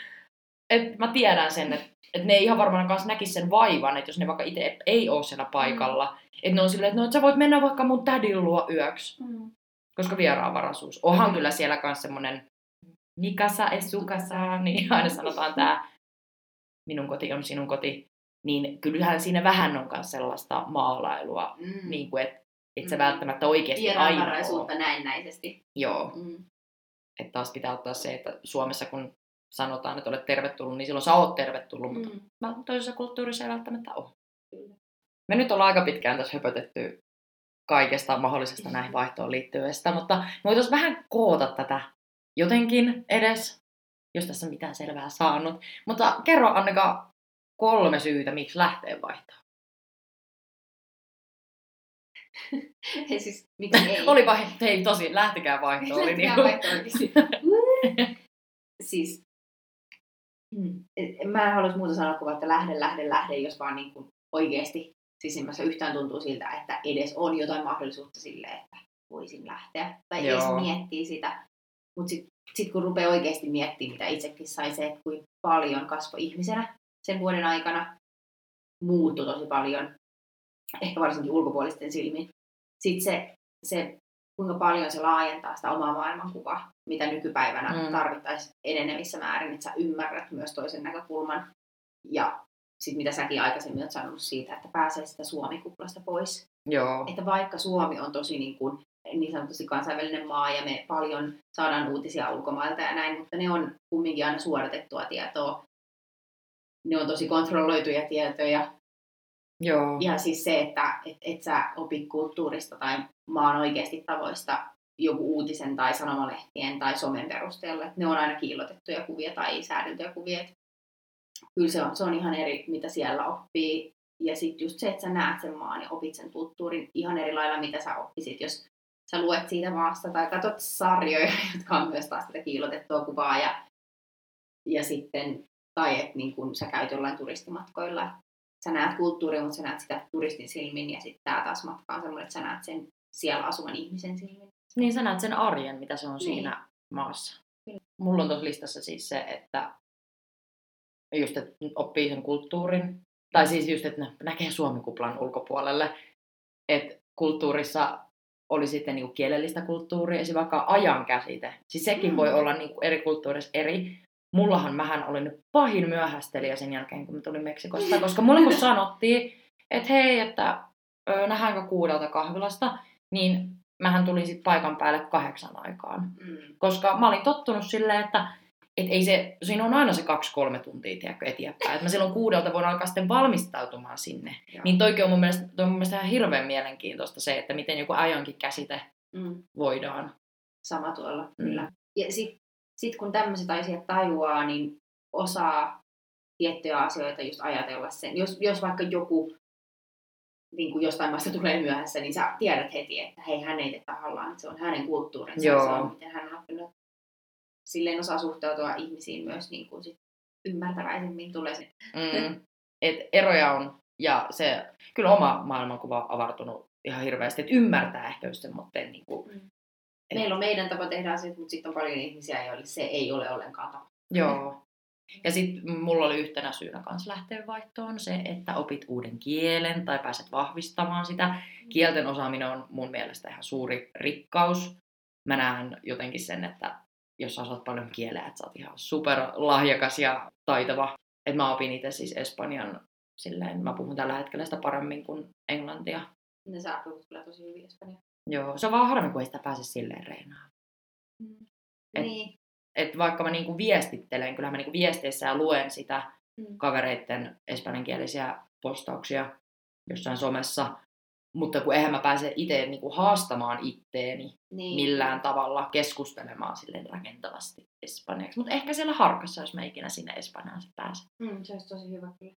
Et mä tiedän sen, että et ne ei ihan varmaan kanssa näkisi sen vaivan, että jos ne vaikka itse ei ole siellä paikalla. Mm. Että ne on silleen, että no, et sä voit mennä vaikka mun tädin luo yöksi. Mm. Koska vieraanvaraisuus. Onhan mm. kyllä siellä kanssa semmonen nikasa es sukasa, niin aina sanotaan tää minun koti on sinun koti. Niin kyllähän siinä vähän on kanssa sellaista maalailua, mm. niin kuin että et sä mm. välttämättä oikeasti aina ole. Vieraanvaraisuutta näennäisesti. Joo. Mm. Että taas pitää ottaa se, että Suomessa kun... sanotaan, että olet tervetullut, niin silloin sä oot tervetullut, mutta mm. toisessa kulttuurissa ei välttämättä ole. Kyllä. Me nyt ollaan aika pitkään tässä höpötetty kaikesta mahdollisesta näihin vaihtoon liittyvästä, mutta voitaisiin vähän koota tätä jotenkin edes, jos tässä on mitään selvää saanut. Mutta kerro Annika kolme syytä, miksi lähtee vaihtoon. Ei siis, miksi ei? Oli vai... Hei, tosi, lähtekää vaihtoon. Lähtekää vaihtoon. Siis mm. mä en haluaisi muuta sanoa kuin, että lähde, lähde, lähde, jos vaan niin kuin oikeasti sisimmässä yhtään tuntuu siltä, että edes on jotain mahdollisuutta sille, että voisin lähteä. Tai Joo. edes miettii sitä. Mutta sitten sit kun rupeaa oikeasti miettimään, mitä itsekin sai se, että kuinka paljon kasvoi ihmisenä sen vuoden aikana, muuttui tosi paljon, ehkä varsinkin ulkopuolisten silmin. Sitten se, se kuinka paljon se laajentaa sitä omaa maailmankuvaa, mitä nykypäivänä mm. tarvittaisiin enenevissä määrin, että sä ymmärrät myös toisen näkökulman. Ja sitten mitä säkin aikaisemmin olet sanonut siitä, että pääsee sitä Suomi-kuplasta pois. Joo. Että vaikka Suomi on tosi niin, kuin, niin sanotusti kansainvälinen maa ja me paljon saadaan uutisia ulkomailta ja näin, mutta ne on kumminkin aina suodatettua tietoa. Ne on tosi kontrolloituja tietoja. Joo. Ja siis se, että et, et sä opit kulttuurista tai maan oikeasti tavoista joku uutisen tai sanomalehtien tai somen perusteella. Et ne on aina kiillotettuja kuvia tai säädeltyjä kuvia. Et kyllä se on, se on ihan eri, mitä siellä oppii. Ja sitten just se, että sä näet sen maan ja opit sen kulttuurin ihan eri lailla, mitä sä oppisit, jos sä luet siitä maasta tai katot sarjoja, jotka on myös taas sitä kiillotettua kuvaa. Ja, ja sitten, tai että niin kun sä käyt jollain turistimatkoilla, sä näet kulttuuria, mutta sä näet sitä turistin silmin ja sitten tää taas matka on semmoinen, että sä näet sen siellä asuvan ihmisen silmin. Niin sä näet sen arjen, mitä se on niin. siinä maassa. Kyllä. Mulla on tuossa listassa siis se, että just, että oppii sen kulttuurin. Tai siis just, että näkee Suomi-kuplan ulkopuolelle. Että kulttuurissa oli sitten niinku kielellistä kulttuuria, esimerkiksi vaikka ajan käsite. Siis sekin mm. voi olla niinku eri kulttuurissa eri. Mullahan mähän olin nyt pahin myöhästelijä sen jälkeen, kun mä tulin Meksikosta. Koska mulle kun sanottiin, että hei, että ö, nähdäänkö kuudelta kahvilasta, niin mähän tulin sitten paikan päälle kahdeksan aikaan. Mm. Koska mä olin tottunut silleen, että et ei se, siinä on aina se kaksi kolme tuntia tiedätkö, eteenpäin. Et mä silloin kuudelta voin alkaa sitten valmistautumaan sinne. Joo. Niin toikin on mun mielestä, toi on mun mielestä ihan hirveän mielenkiintoista se, että miten joku ajankin käsite mm. voidaan. Sama tuolla, kyllä. Mm. Ja sit, sit kun tämmöiset asiat tajuaa, niin osaa tiettyjä asioita just ajatella sen. Jos, jos vaikka joku niin kun jostain maasta tulee myöhässä, niin sä tiedät heti, että hei, hän ei tee tahallaan. Se on hänen kulttuurinsa, Joo. se on miten hän on oppinut. Silleen osaa suhtautua ihmisiin myös niin kuin sit ymmärtäväisemmin tulee se. Mm. Et eroja on, ja se, kyllä oma maailmankuva on avartunut ihan hirveästi, että ymmärtää ehkä just semmoinen. Niin mm. Meillä on meidän tapa tehdä asioita, mutta sitten on paljon ihmisiä, joille se ei ole ollenkaan tapa. Joo. Ja sitten mulla oli yhtenä syynä kanssa lähteen vaihtoon se, että opit uuden kielen tai pääset vahvistamaan sitä. Kielten osaaminen on mun mielestä ihan suuri rikkaus. Mä näen jotenkin sen, että jos sä osaat paljon kieleä, että sä oot ihan superlahjakas ja taitava. Et mä opin itse siis espanjan silleen, mä puhun tällä hetkellä sitä paremmin kuin englantia. Ne sä puhut kyllä tosi hyvin espanjaa. Joo, se on vaan harmi, kun ei sitä pääse silleen reinaamaan. Mm. Et, niin. et vaikka mä niinku viestittelen, kyllähän mä niinku viesteissä ja luen sitä mm. kavereitten espanjankielisiä postauksia jossain somessa. Mutta kun eihän mä pääse itse niinku haastamaan itteeni niin. millään tavalla keskustelemaan silleen rakentavasti espanjaksi. Mutta ehkä siellä harkassa, jos mä ikinä sinne Espanjaan se pääsen. Mm, se olisi tosi hyvä kyllä.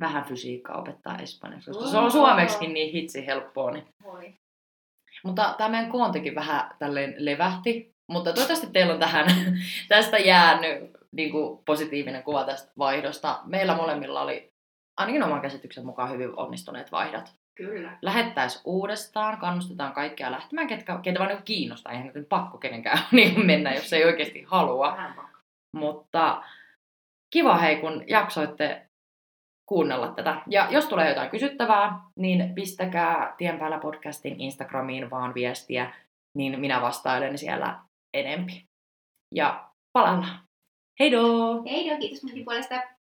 Vähän fysiikkaa opettaa espanjaksi, koska se on suomeksikin niin hitsi helppoa. Niin. Mutta tämä meidän koontikin vähän tälleen levähti. Mutta toivottavasti teillä on tähän, tästä jäänyt niinku positiivinen kuva tästä vaihdosta. Meillä molemmilla oli ainakin oman käsityksen mukaan hyvin onnistuneet vaihdat. Kyllä. Lähettäisiin uudestaan, kannustetaan kaikkia lähtemään, ketkä, ketä vaan kiinnostaa. Eihän nyt pakko kenenkään niin mennä, jos ei oikeasti halua. Mutta kiva hei, kun jaksoitte kuunnella tätä. Ja jos tulee jotain kysyttävää, niin pistäkää Tien päällä podcastin Instagramiin vaan viestiä, niin minä vastailen siellä enempi. Ja palaillaan. Heidoo! Heidoo, kiitos minunkin puolesta.